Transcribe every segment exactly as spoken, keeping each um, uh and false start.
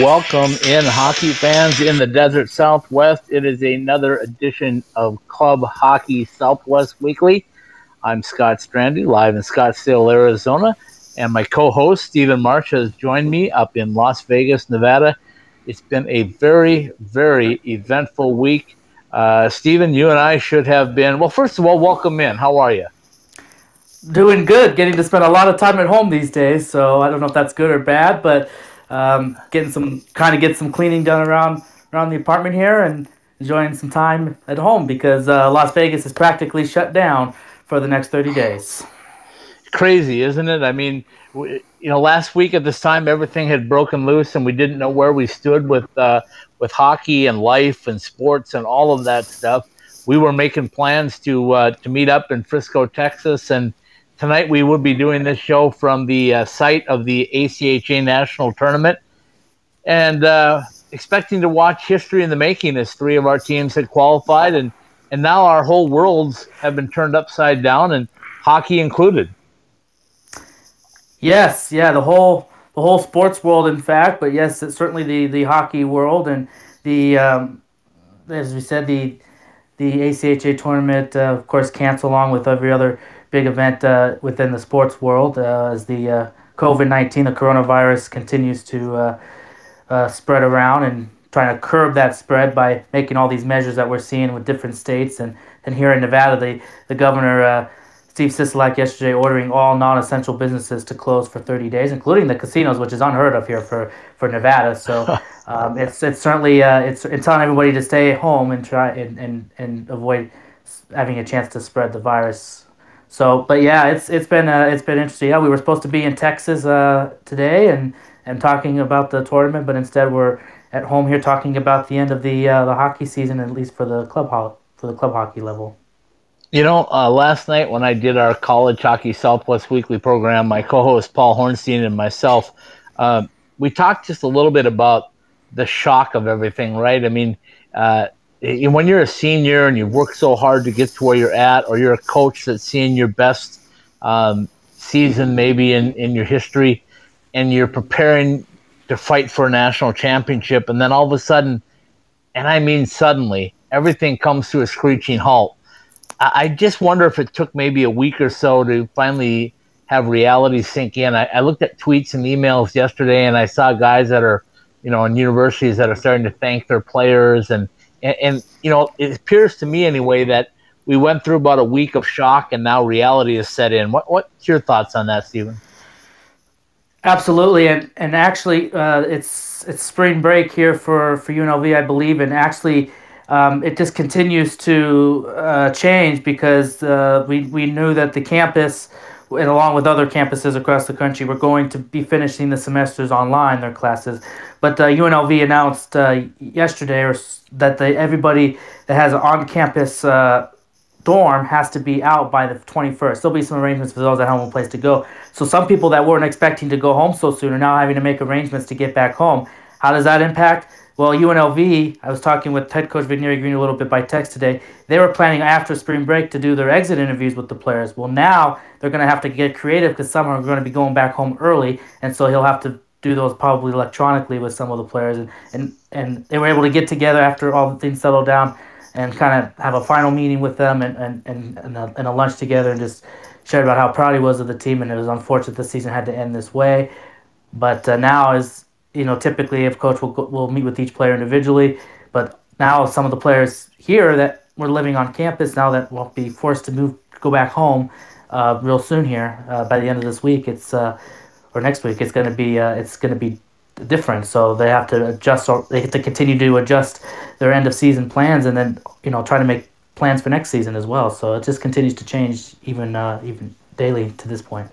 Welcome in, hockey fans in the Desert Southwest. It is another edition of Club Hockey Southwest Weekly. I'm Scott Strandy, live in Scottsdale, Arizona, and my co-host, Stephen Marsh, has joined me up in Las Vegas, Nevada. It's been a very, very eventful week. Uh, Stephen, you and I should have been, well, first of all, welcome in. How are you? Doing good. Getting to spend a lot of time at home these days, so I don't know if that's good or bad, but um, getting some kind of get some cleaning done around around the apartment here and enjoying some time at home because uh, Las Vegas is practically shut down for the next thirty days. Crazy, isn't it? I mean, we, you know, last week at this time, everything had broken loose, and we didn't know where we stood with uh, with hockey and life and sports and all of that stuff. We were making plans to uh, to meet up in Frisco, Texas, and tonight we will be doing this show from the uh, site of the A C H A National Tournament. And uh, expecting to watch history in the making as three of our teams had qualified. And, and now our whole worlds have been turned upside down, and hockey included. Yes, yeah, the whole the whole sports world, in fact. But yes, it's certainly the, the hockey world. And the um, as we said, the, the A C H A tournament, uh, of course, canceled along with every other big event uh, within the sports world uh, as the uh, COVID nineteen, the coronavirus, continues to uh, uh, spread around and trying to curb that spread by making all these measures that we're seeing with different states. And, and here in Nevada, the, the governor, uh, Steve Sisolak, yesterday ordering all non-essential businesses to close for thirty days, including the casinos, which is unheard of here for, for Nevada. So um, it's it's certainly uh, it's, it's telling everybody to stay at home and try and, and, and avoid having a chance to spread the virus. So, but yeah, it's it's been uh, it's been interesting. Yeah, we were supposed to be in Texas uh, today and, and talking about the tournament, but instead we're at home here talking about the end of the uh, the hockey season, at least for the club ho- for the club hockey level. You know, uh, last night when I did our College Hockey Southwest Weekly program, my co-host Paul Hornstein and myself, uh, we talked just a little bit about the shock of everything, right? I mean, uh, when you're a senior and you work so hard to get to where you're at, or you're a coach that's seeing your best um, season maybe in, in your history, and you're preparing to fight for a national championship, and then all of a sudden, and I mean suddenly, everything comes to a screeching halt. I, I just wonder if it took maybe a week or so to finally have reality sink in. I, I looked at tweets and emails yesterday, and I saw guys that are, you know, in universities that are starting to thank their players and And, and, you know, it appears to me anyway that we went through about a week of shock and now reality is set in. What What's your thoughts on that, Stephen? Absolutely. And and actually, uh, it's it's spring break here for, for U N L V, I believe. And actually, um, it just continues to uh, change because uh, we, we knew that the campus, and along with other campuses across the country, were going to be finishing the semesters online, their classes. But uh, U N L V announced uh, yesterday or that the, everybody that has an on-campus uh, dorm has to be out by the twenty-first. There'll be some arrangements for those that have no place to go. So some people that weren't expecting to go home so soon are now having to make arrangements to get back home. How does that impact? Well, U N L V, I was talking with head coach Vigneri Green a little bit by text today. They were planning after spring break to do their exit interviews with the players. Well, now they're going to have to get creative because some are going to be going back home early, and so he'll have to do those probably electronically with some of the players. And, and, and they were able to get together after all the things settled down and kind of have a final meeting with them and, and, and, and, a, and a lunch together and just shared about how proud he was of the team, and it was unfortunate the season had to end this way. But uh, now is... You know, typically, if coach will will meet with each player individually, but now some of the players here that were living on campus now that won't be forced to move go back home uh, real soon here uh, by the end of this week. It's uh, or next week. It's gonna be uh, it's gonna be different. So they have to adjust. Or they have to continue to adjust their end of season plans, and then you know try to make plans for next season as well. So it just continues to change even uh, even daily to this point.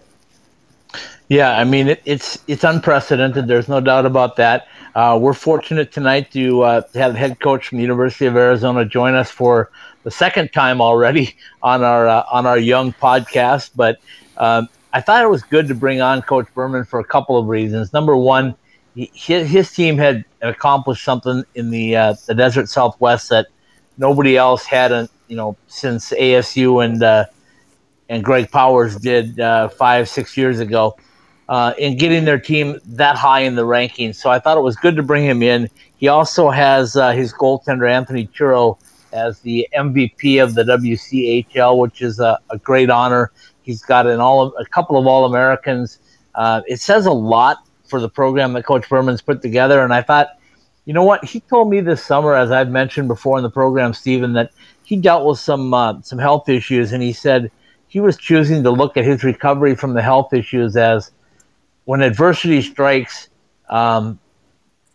Yeah, I mean, it, it's it's unprecedented. There's no doubt about that. Uh, we're fortunate tonight to uh, have head coach from the University of Arizona join us for the second time already on our uh, on our Young podcast. But um, I thought it was good to bring on Coach Berman for a couple of reasons. Number one, he, his team had accomplished something in the uh, the Desert Southwest that nobody else had, you know, since A S U and uh, and Greg Powers did uh, five, six years ago. uh, in getting their team that high in the rankings. So I thought it was good to bring him in. He also has uh, his goaltender, Anthony Churro, as the M V P of the W C H L, which is a, a great honor. He's got an all a couple of All-Americans. Uh, it says a lot for the program that Coach Berman's put together. And I thought, you know what? He told me this summer, as I've mentioned before in the program, Stephen, that he dealt with some uh, some health issues, and he said he was choosing to look at his recovery from the health issues as, when adversity strikes, um,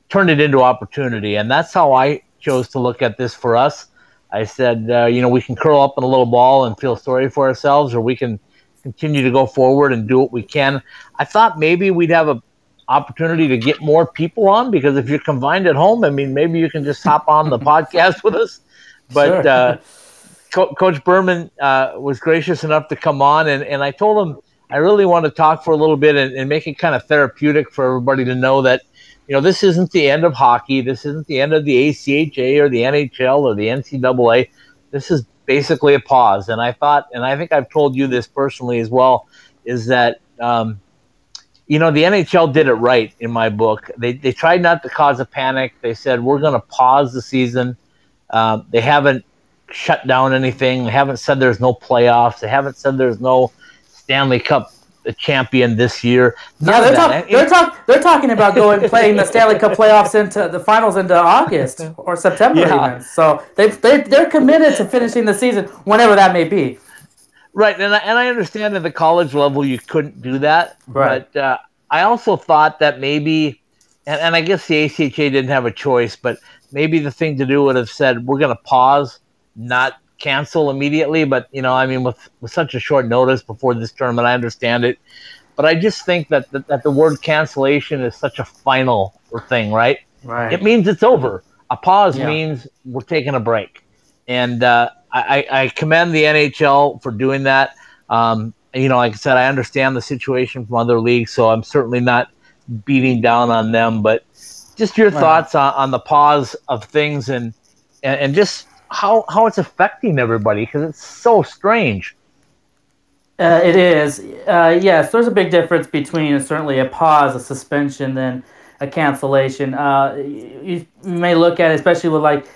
turn it into opportunity. And that's how I chose to look at this for us. I said, uh, you know, we can curl up in a little ball and feel sorry for ourselves, or we can continue to go forward and do what we can. I thought maybe we'd have a opportunity to get more people on, because if you're confined at home, I mean, maybe you can just hop on the podcast with us. But sure. uh, Co- Coach Berman uh, was gracious enough to come on, and, and I told him I really want to talk for a little bit and, and make it kind of therapeutic for everybody to know that, you know, this isn't the end of hockey. This isn't the end of the A C H A or the N H L or the N C double A. This is basically a pause. And I thought, and I think I've told you this personally as well, is that, um, you know, the N H L did it right in my book. They they tried not to cause a panic. They said, we're going to pause the season. Uh, they haven't shut down anything. They haven't said there's no playoffs. They haven't said there's no Stanley Cup champion this year. Yeah, they're, talk, they're, talk, they're talking about going playing the Stanley Cup playoffs into the finals into August or September. Yeah. Even. So they they they're committed to finishing the season whenever that may be. Right, and I, and I understand at the college level you couldn't do that, right. But uh, I also thought that maybe, and, and I guess the A C H A didn't have a choice, but maybe the thing to do would have said, we're going to pause, not cancel immediately, but, you know, I mean, with, with such a short notice before this tournament, I understand it. But I just think that the, that the word cancellation is such a final thing, right? Right. It means it's over. A pause yeah. means we're taking a break. And uh, I, I commend the N H L for doing that. Um, you know, like I said, I understand the situation from other leagues, so I'm certainly not beating down on them. But just your right. thoughts on, on the pause of things and and, and just – How how it's affecting everybody, because it's so strange. Uh, it is. Uh, yes, there's a big difference between certainly a pause, a suspension, then a cancellation. Uh, you, you may look at it, especially with, like,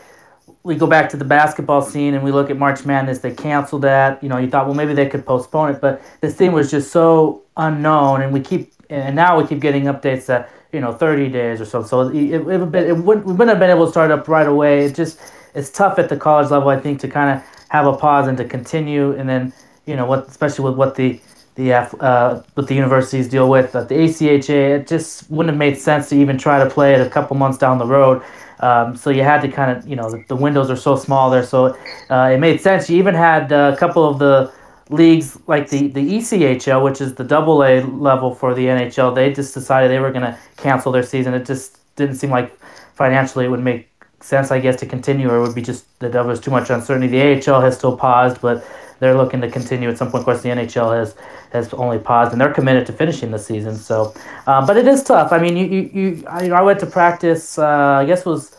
we go back to the basketball scene and we look at March Madness. They canceled that. You know, you thought, well, maybe they could postpone it, but this thing was just so unknown, and we keep and now we keep getting updates that, you know, thirty days or so. So it it, it, it wouldn't we wouldn't have been able to start up right away. It just It's tough at the college level, I think, to kind of have a pause and to continue, and then, you know, what, especially with what the the uh, what the universities deal with, uh, the A C H A, it just wouldn't have made sense to even try to play it a couple months down the road. Um, so you had to kind of, you know, the, the windows are so small there, so uh, it made sense. You even had uh, a couple of the leagues, like the, the E C H L, which is the double A level for the N H L, they just decided they were going to cancel their season. It just didn't seem like financially it would make sense, I guess, to continue, or it would be just that there was too much uncertainty. The A H L has still paused, but they're looking to continue at some point. Of course, the N H L has has only paused, and they're committed to finishing the season. So, um, but it is tough. I mean, you you, you I, I went to practice. Uh, I guess it was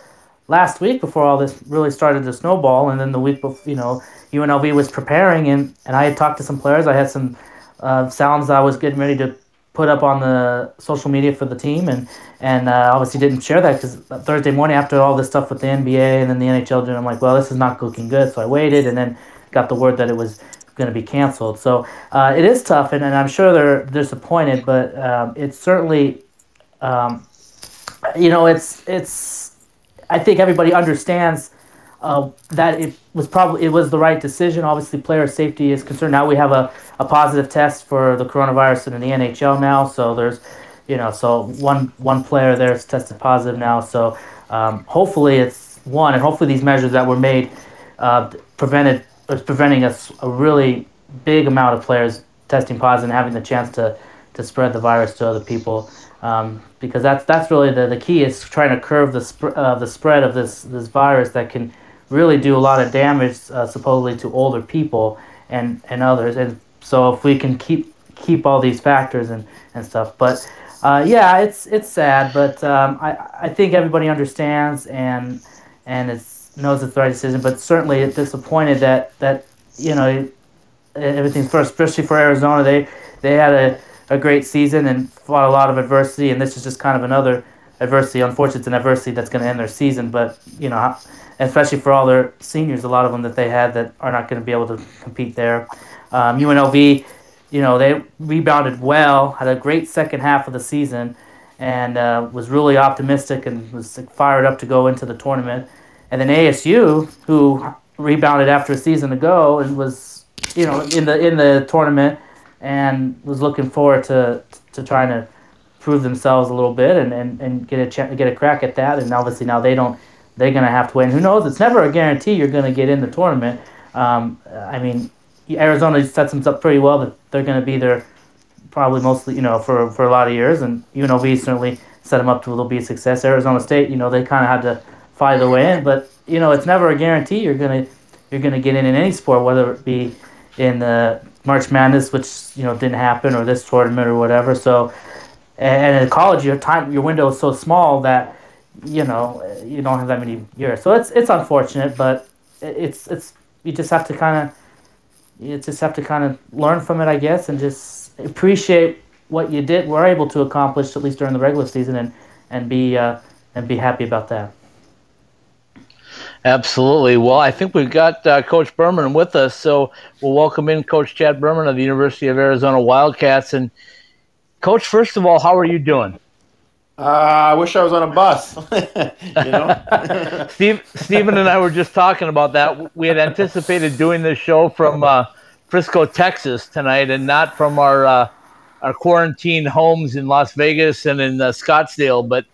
last week before all this really started to snowball, and then the week before, you know, U N L V was preparing, and and I had talked to some players. I had some uh, sounds I was getting ready to put up on the social media for the team, and and uh, obviously didn't share that, because Thursday morning after all this stuff with the N B A and then the N H L did, I'm like, well, this is not looking good. So I waited, and then got the word that it was going to be canceled. So uh, it is tough, and, and I'm sure they're disappointed, but um, it's certainly, um, you know, it's it's. I think everybody understands uh, that it was probably it was the right decision. Obviously, player safety is concerned. Now we have a. a positive test for the coronavirus in the N H L now, so there's, you know, so one one player there's tested positive now, so um, hopefully it's one, and hopefully these measures that were made uh, prevented is preventing us a, a really big amount of players testing positive and having the chance to, to spread the virus to other people, um, because that's that's really the, the key is trying to curb the sp- uh, the spread of this this virus that can really do a lot of damage uh, supposedly to older people and and others and. So if we can keep keep all these factors and, and stuff. But, uh, yeah, it's it's sad, but um, I, I think everybody understands and and it's, knows it's the right decision. But certainly it's disappointed that, that you know, everything's first, especially for Arizona. They they had a, a great season and fought a lot of adversity, and this is just kind of another adversity. Unfortunately, it's an adversity that's going to end their season, but, you know, especially for all their seniors, a lot of them that they had that are not going to be able to compete there. Um, U N L V, you know, they rebounded well, had a great second half of the season, and uh, was really optimistic and was fired up to go into the tournament. And then A S U, who rebounded after a season ago and was, you know, in the in the tournament and was looking forward to to trying to prove themselves a little bit and, and, and get a ch- get a crack at that. And obviously now they don't they're going to have to win. Who knows? It's never a guarantee you're going to get in the tournament. Um, I mean, Arizona sets them up pretty well that they're going to be there probably mostly, you know, for, for a lot of years. And U N L V certainly set them up to a little bit of success. Arizona State, you know, they kind of had to fight their way in, but you know, it's never a guarantee you're gonna you're gonna get in in any sport, whether it be in the March Madness, which you know didn't happen, or this tournament or whatever. So, and in college, your time your window is so small that you know you don't have that many years. So it's it's unfortunate, but it's it's you just have to kind of you just have to kind of learn from it, I guess, and just appreciate what you did were able to accomplish at least during the regular season, and and be uh, and be happy about that. Absolutely. Well, I think we've got uh, Coach Berman with us, so we'll welcome in Coach Chad Berman of the University of Arizona Wildcats. And, Coach, first of all, how are you doing? Uh, I wish I was on a bus. you know, Steve, Stephen and I were just talking about that. We had anticipated doing this show from uh, Frisco, Texas tonight and not from our, uh, our quarantine homes in Las Vegas and in uh, Scottsdale, but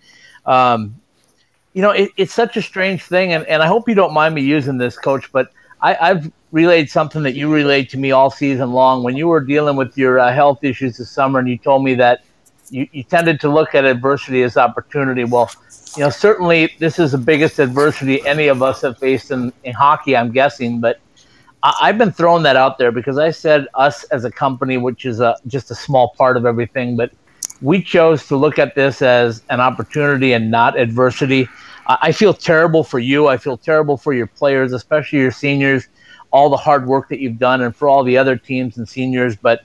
um, – you know, it, it's such a strange thing, and, and I hope you don't mind me using this, Coach, but I, I've relayed something that you relayed to me all season long. When you were dealing with your uh, health issues this summer and you told me that you, you tended to look at adversity as opportunity. Well, you know, certainly this is the biggest adversity any of us have faced in, in hockey, I'm guessing, but I, I've been throwing that out there because I said us as a company, which is a, just a small part of everything, but we chose to look at this as an opportunity and not adversity. I feel terrible for you. I feel terrible for your players, especially your seniors, all the hard work that you've done, and for all the other teams and seniors. But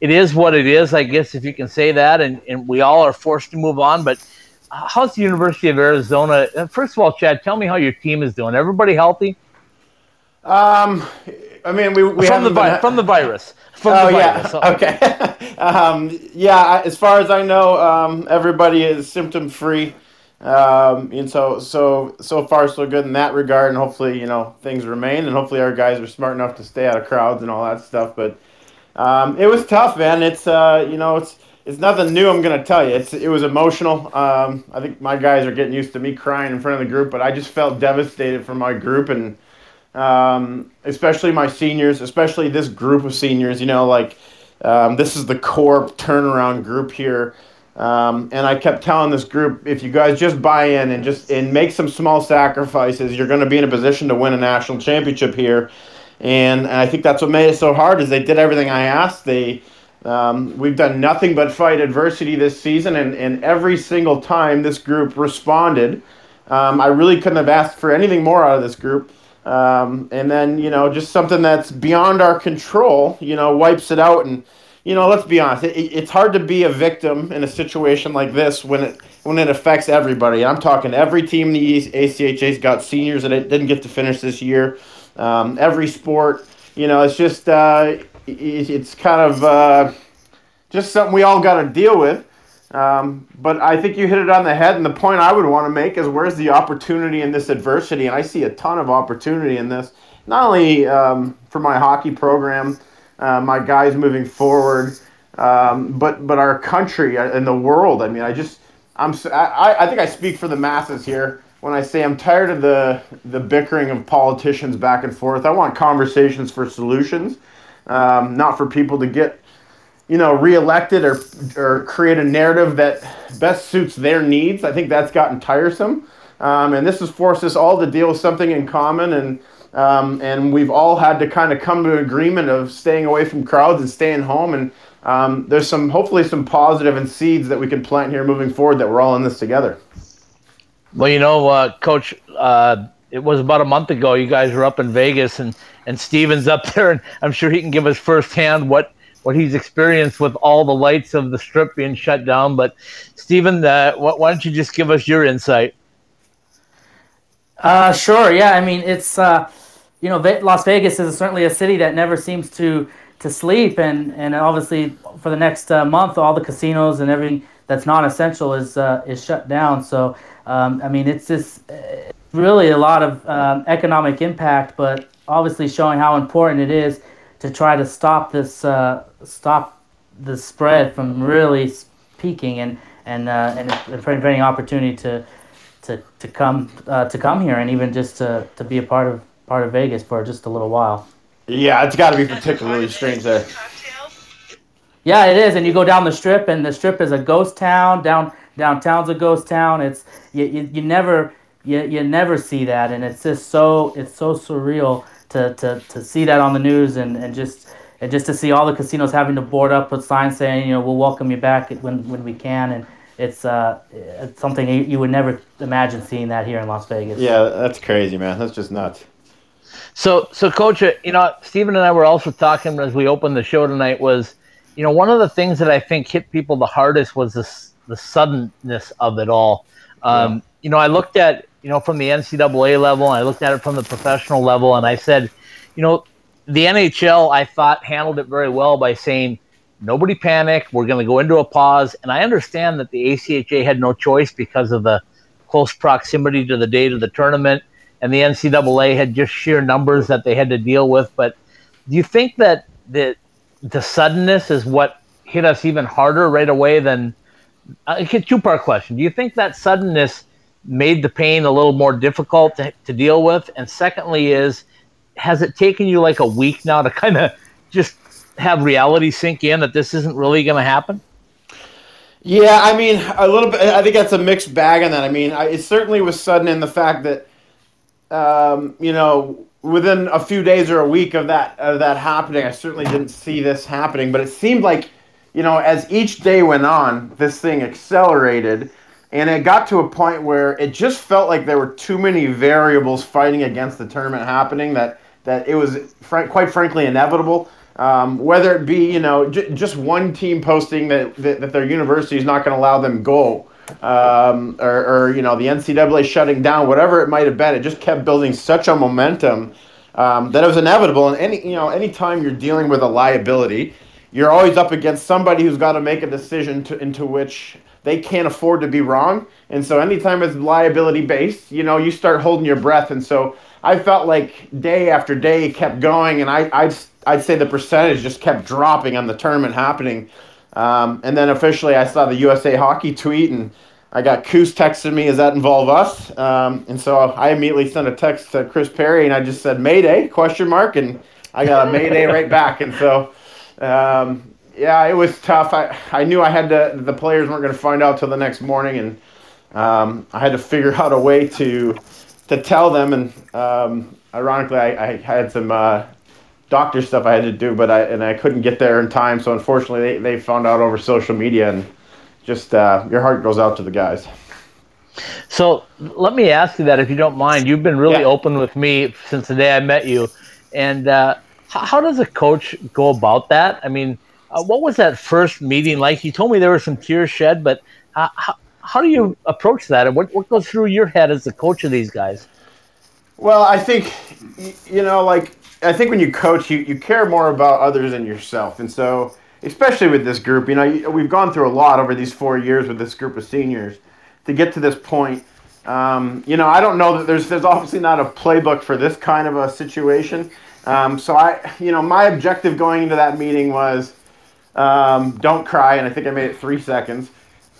it is what it is, I guess, if you can say that, and, and we all are forced to move on. But how's the University of Arizona? First of all, Chad, tell me how your team is doing. Everybody healthy? Um, I mean, we, we from, the vi- been... from the virus. From oh, the virus. Yeah. Okay. um, yeah, as far as I know, um, everybody is symptom-free. Um, and so, so, so far so good in that regard, and hopefully, you know, things remain, and hopefully our guys are smart enough to stay out of crowds and all that stuff. But, um, it was tough, man. It's, uh, you know, it's, it's nothing new. I'm going to tell you, it's, it was emotional. Um, I think my guys are getting used to me crying in front of the group, but I just felt devastated for my group, and, um, especially my seniors, especially this group of seniors, you know, like, um, this is the core turnaround group here. Um, and I kept telling this group, if you guys just buy in and just and make some small sacrifices, you're going to be in a position to win a national championship here. And, and I think that's what made it so hard is they did everything I asked. They um, we've done nothing but fight adversity this season, and, and every single time this group responded, um, I really couldn't have asked for anything more out of this group. Um, and then, you know, just something that's beyond our control, you know, wipes it out. And you know, let's be honest, it, it's hard to be a victim in a situation like this when it when it affects everybody. I'm talking every team in the A C H A's got seniors that didn't get to finish this year. Um, every sport, you know, it's just, uh, it, it's kind of uh, just something we all got to deal with. Um, but I think you hit it on the head, and the point I would want to make is where's the opportunity in this adversity? And I see a ton of opportunity in this, not only um, for my hockey program, Uh, my guys moving forward, um, but but our country and the world. I mean, I just I'm I I think I speak for the masses here when I say I'm tired of the the bickering of politicians back and forth. I want conversations for solutions, um, not for people to get you know reelected or or create a narrative that best suits their needs. I think that's gotten tiresome, um, and this has forced us all to deal with something in common and. Um, and we've all had to kind of come to an agreement of staying away from crowds and staying home. And um, there's some, hopefully some positive and seeds that we can plant here moving forward that we're all in this together. Well, you know, uh, Coach, uh, it was about a month ago. You guys were up in Vegas, and, and Stephen's up there, and I'm sure he can give us firsthand what what he's experienced with all the lights of the strip being shut down. But Stephen, uh, why don't you just give us your insight? Uh, sure. Yeah. I mean, it's, uh, you know, Las Vegas is certainly a city that never seems to, to sleep. And, and obviously for the next uh, month, all the casinos and everything that's non-essential is, uh, is shut down. So, um, I mean, it's just really a lot of um, economic impact, but obviously showing how important it is to try to stop this, uh, stop the spread from really peaking and, and, uh, and preventing opportunity to, to, to come uh, to come here and even just to, to be a part of part of Vegas for just a little while. Yeah, it's got to be particularly strange there. Yeah, it is. And you go down the strip, and the strip is a ghost town. Down downtown's a ghost town. It's you you, you never you, you never see that, and it's just so it's so surreal to to, to see that on the news and, and just and just to see all the casinos having to board up with signs saying, you know, we'll welcome you back when when we can. And It's uh, it's something you would never imagine seeing that here in Las Vegas. Yeah, that's crazy, man. That's just nuts. So, so Coach, you know, Stephen and I were also talking as we opened the show tonight was, you know, one of the things that I think hit people the hardest was this, the suddenness of it all. Um, yeah. You know, I looked at, you know, from the N C double A level, and I looked at it from the professional level, and I said, you know, the N H L, I thought, handled it very well by saying, nobody panic. We're going to go into a pause. And I understand that the A C H A had no choice because of the close proximity to the date of the tournament, and the N C double A had just sheer numbers that they had to deal with. But do you think that the, the suddenness is what hit us even harder right away than uh, – it's a two-part question. Do you think that suddenness made the pain a little more difficult to, to deal with? And secondly is, has it taken you like a week now to kind of just – have reality sink in that this isn't really going to happen? Yeah, I mean, a little bit. I think that's a mixed bag on that. I mean, I, it certainly was sudden in the fact that, um, you know, within a few days or a week of that of that happening, I certainly didn't see this happening. But it seemed like, you know, as each day went on, this thing accelerated, and it got to a point where it just felt like there were too many variables fighting against the tournament happening that that it was fr- quite frankly inevitable. Um, whether it be, you know, j- just one team posting that, that, that their university is not going to allow them go, um, or, or, you know, the N C double A shutting down, whatever it might have been, it just kept building such a momentum um, that it was inevitable. And, any you know, any time you're dealing with a liability, you're always up against somebody who's got to make a decision to, into which they can't afford to be wrong. And so anytime it's liability-based, you know, you start holding your breath. And so I felt like day after day kept going, and I, I'd I'd say the percentage just kept dropping on the tournament happening. Um, and then officially I saw the U S A Hockey tweet, and I got Koos texting me, does that involve us? Um, and so I immediately sent a text to Chris Perry, and I just said, Mayday, question mark, and I got a Mayday right back. And so, um, yeah, it was tough. I, I knew I had to – the players weren't going to find out till the next morning, and um, I had to figure out a way to to tell them. And um, ironically, I, I had some uh, – doctor stuff I had to do, but I and I couldn't get there in time, so unfortunately they, they found out over social media, and just uh, your heart goes out to the guys. So let me ask you that, if you don't mind. You've been really yeah. open with me since the day I met you, and uh, how, how does a coach go about that? I mean, uh, what was that first meeting like? You told me there were some tears shed, but uh, how, how do you approach that, and what, what goes through your head as the coach of these guys? Well, I think, you know, like, I think when you coach, you, you care more about others than yourself. And so, especially with this group, you know, we've gone through a lot over these four years with this group of seniors to get to this point. Um, you know, I don't know that there's there's obviously not a playbook for this kind of a situation. Um, so, I, you know, my objective going into that meeting was um, don't cry, and I think I made it three seconds.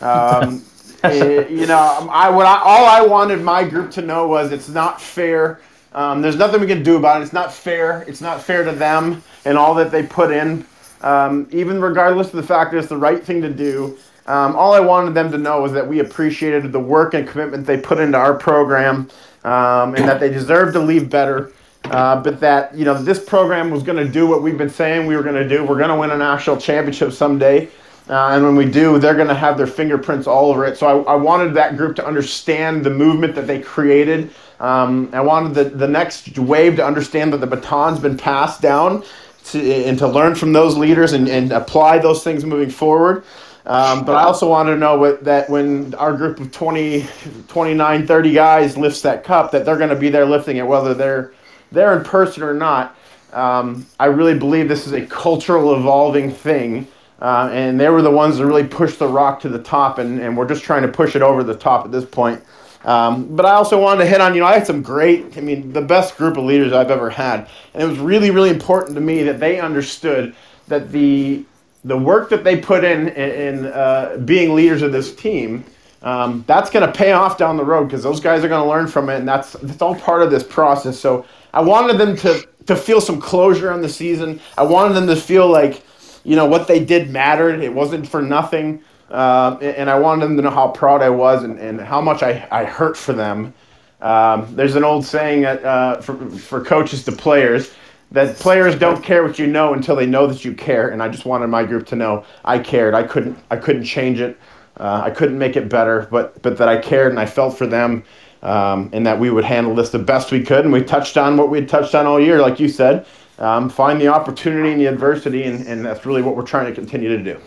Um, it, you know, I, what I, all I wanted my group to know was it's not fair. Um, there's nothing we can do about it. It's not fair. It's not fair to them and all that they put in, um, even regardless of the fact that it's the right thing to do. Um, all I wanted them to know was that we appreciated the work and commitment they put into our program, um, and that they deserved to leave better, uh, but that, you know, this program was going to do what we've been saying we were going to do. We're going to win a national championship someday, uh, and when we do, they're going to have their fingerprints all over it. So I, I wanted that group to understand the movement that they created. Um, I wanted the, the next wave to understand that the baton's been passed down to, and to learn from those leaders and, and apply those things moving forward. Um, but I also wanted to know what, that when our group of twenty, twenty-nine, thirty guys lifts that cup, that they're going to be there lifting it, whether they're there in person or not. Um, I really believe this is a cultural evolving thing. Uh, and they were the ones that really pushed the rock to the top, and, and we're just trying to push it over the top at this point. Um, but I also wanted to hit on, you know, I had some great, I mean, the best group of leaders I've ever had. And it was really, really important to me that they understood that the the work that they put in in, in uh, being leaders of this team, um, that's going to pay off down the road because those guys are going to learn from it, and that's, that's all part of this process. So I wanted them to, to feel some closure on the season. I wanted them to feel like, you know, what they did mattered. It wasn't for nothing. Uh, and I wanted them to know how proud I was and, and how much I, I hurt for them. Um, there's an old saying that, uh, for, for coaches to players, that players don't care what you know until they know that you care. And I just wanted my group to know I cared. I couldn't I couldn't change it. Uh, I couldn't make it better, but but that I cared and I felt for them, um, and that we would handle this the best we could. And we touched on what we had touched on all year, like you said. Um, find the opportunity and the adversity, and, and that's really what we're trying to continue to do.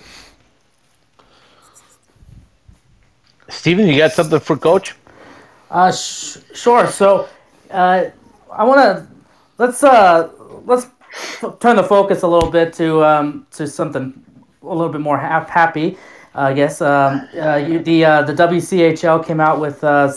Stephen, you got something for Coach? Uh, sh- sure. So, uh, I want to let's uh, let's f- turn the focus a little bit to um, to something a little bit more ha- happy, uh, I guess. Um, uh, you, the uh, the W C H L came out with uh,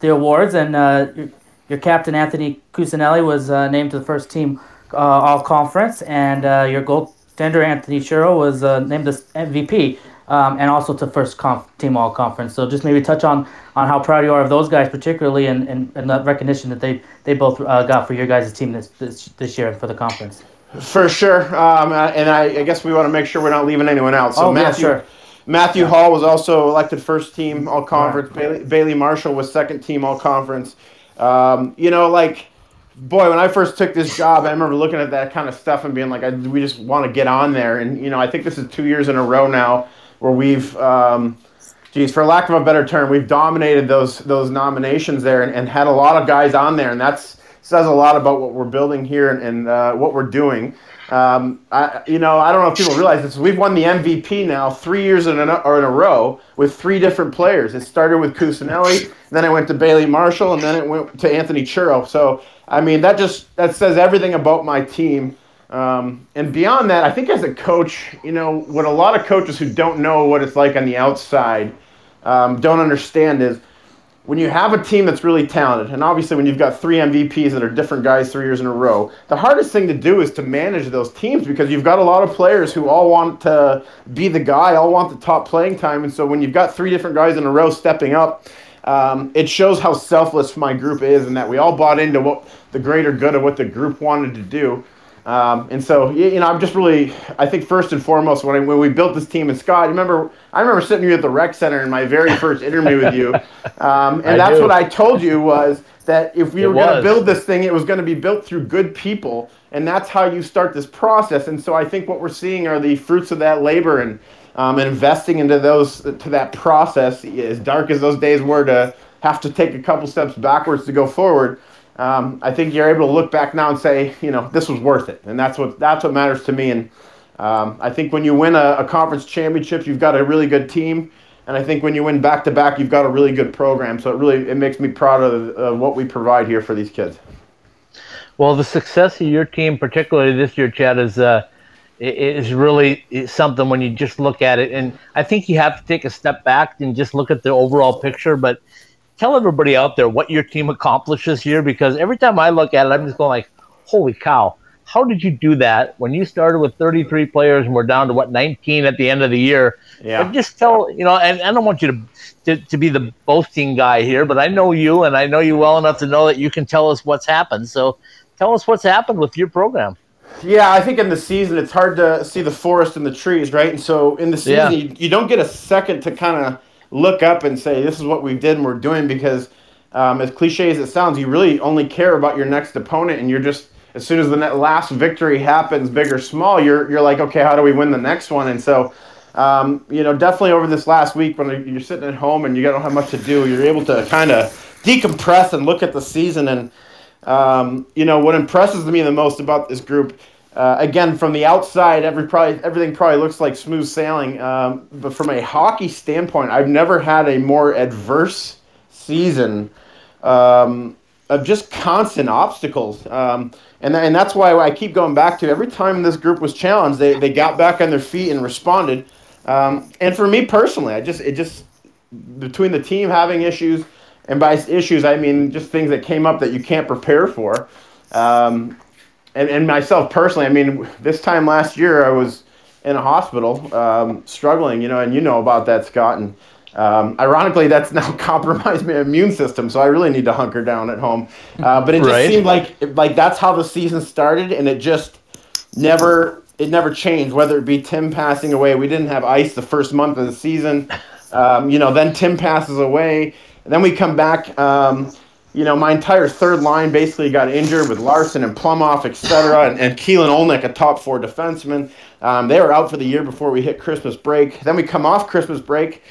the awards, and uh, your, your captain Anthony Cusinelli was uh, named to the first team. Uh, all conference, and uh, your goaltender Anthony Churro was uh, named the M V P, um, and also to first conf- team all conference. So just maybe touch on, on how proud you are of those guys, particularly, and and, and the recognition that they they both uh, got for your guys' team this, this this year for the conference. For sure, um, and I, I guess we want to make sure we're not leaving anyone out. So oh, Matthew, yeah, sure. Matthew Hall was also elected first team all conference. Right. Bailey, Bailey Marshall was second team all conference. Um, you know, like. Boy, when I first took this job, I remember looking at that kind of stuff and being like, I, we just want to get on there. And, you know, I think this is two years in a row now where we've, um, geez, for lack of a better term, we've dominated those those nominations there and, and had a lot of guys on there. And that says a lot about what we're building here and, and uh, what we're doing. Um, I, you know, I don't know if people realize this. We've won the M V P now three years in a, or in a row with three different players. It started with Cusinelli, then it went to Bailey Marshall, and then it went to Anthony Churro. So, I mean, that just that says everything about my team. Um, and beyond that, I think as a coach, you know, what a lot of coaches who don't know what it's like on the outside um, don't understand is when you have a team that's really talented, and obviously when you've got three M V Ps that are different guys three years in a row, the hardest thing to do is to manage those teams because you've got a lot of players who all want to be the guy, all want the top playing time. And so when you've got three different guys in a row stepping up, Um, it shows how selfless my group is and that we all bought into what the greater good of what the group wanted to do. Um, and so, you know, I'm just really, I think first and foremost, when, I, when we built this team, and Scott, you remember, I remember sitting here at the rec center in my very first interview with you. Um, and I that's do. What I told you was that if we it were going to build this thing, it was going to be built through good people. And that's how you start this process. And so I think what we're seeing are the fruits of that labor and Um, investing into those to that process, as dark as those days were to have to take a couple steps backwards to go forward, um, I think you're able to look back now and say, you know, this was worth it. And that's what that's what matters to me. And um, I think when you win a, a conference championship, you've got a really good team. And I think when you win back-to-back, you've got a really good program. So it really it makes me proud of, of what we provide here for these kids. Well, the success of your team, particularly this year, Chad, is uh, – it is really something when you just look at it. And I think you have to take a step back and just look at the overall picture. But tell everybody out there what your team accomplished this year, because every time I look at it, I'm just going like, holy cow, how did you do that when you started with thirty-three players and we're down to, what, nineteen at the end of the year? Yeah. But just tell, you know, and I don't want you to, to, to be the boasting guy here, but I know you and I know you well enough to know that you can tell us what's happened. So tell us what's happened with your program. Yeah, I think in the season it's hard to see the forest and the trees, right? And so in the season, yeah. you, you don't get a second to kind of look up and say, this is what we did and we're doing, because um, as cliche as it sounds, you really only care about your next opponent, and you're just, as soon as the last victory happens, big or small, you're you're like, okay, how do we win the next one? And so, um, you know, definitely over this last week when you're sitting at home and you don't have much to do, you're able to kind of decompress and look at the season. And Um, you know, what impresses me the most about this group Uh, again, from the outside, every probably, everything probably looks like smooth sailing. Um, but from a hockey standpoint, I've never had a more adverse season um, of just constant obstacles. Um, and, th- and that's why I keep going back to every time this group was challenged, they, they got back on their feet and responded. Um, and for me personally, I just it just between the team having issues, and by issues, I mean just things that came up that you can't prepare for. Um, And, and myself personally, I mean, this time last year I was in a hospital um, struggling, you know, and you know about that, Scott. And um, ironically, that's now compromised my immune system, so I really need to hunker down at home. Uh, but it just right. seemed like like that's how the season started, and it just never it never changed. Whether it be Tim passing away, we didn't have ice the first month of the season. Um, you know, then Tim passes away, and then we come back. Um, You know, my entire third line basically got injured with Larson and Plumhoff, et cetera, and, and Keelan Olnick, a top four defenseman. Um, they were out for the year before we hit Christmas break. Then we come off Christmas break.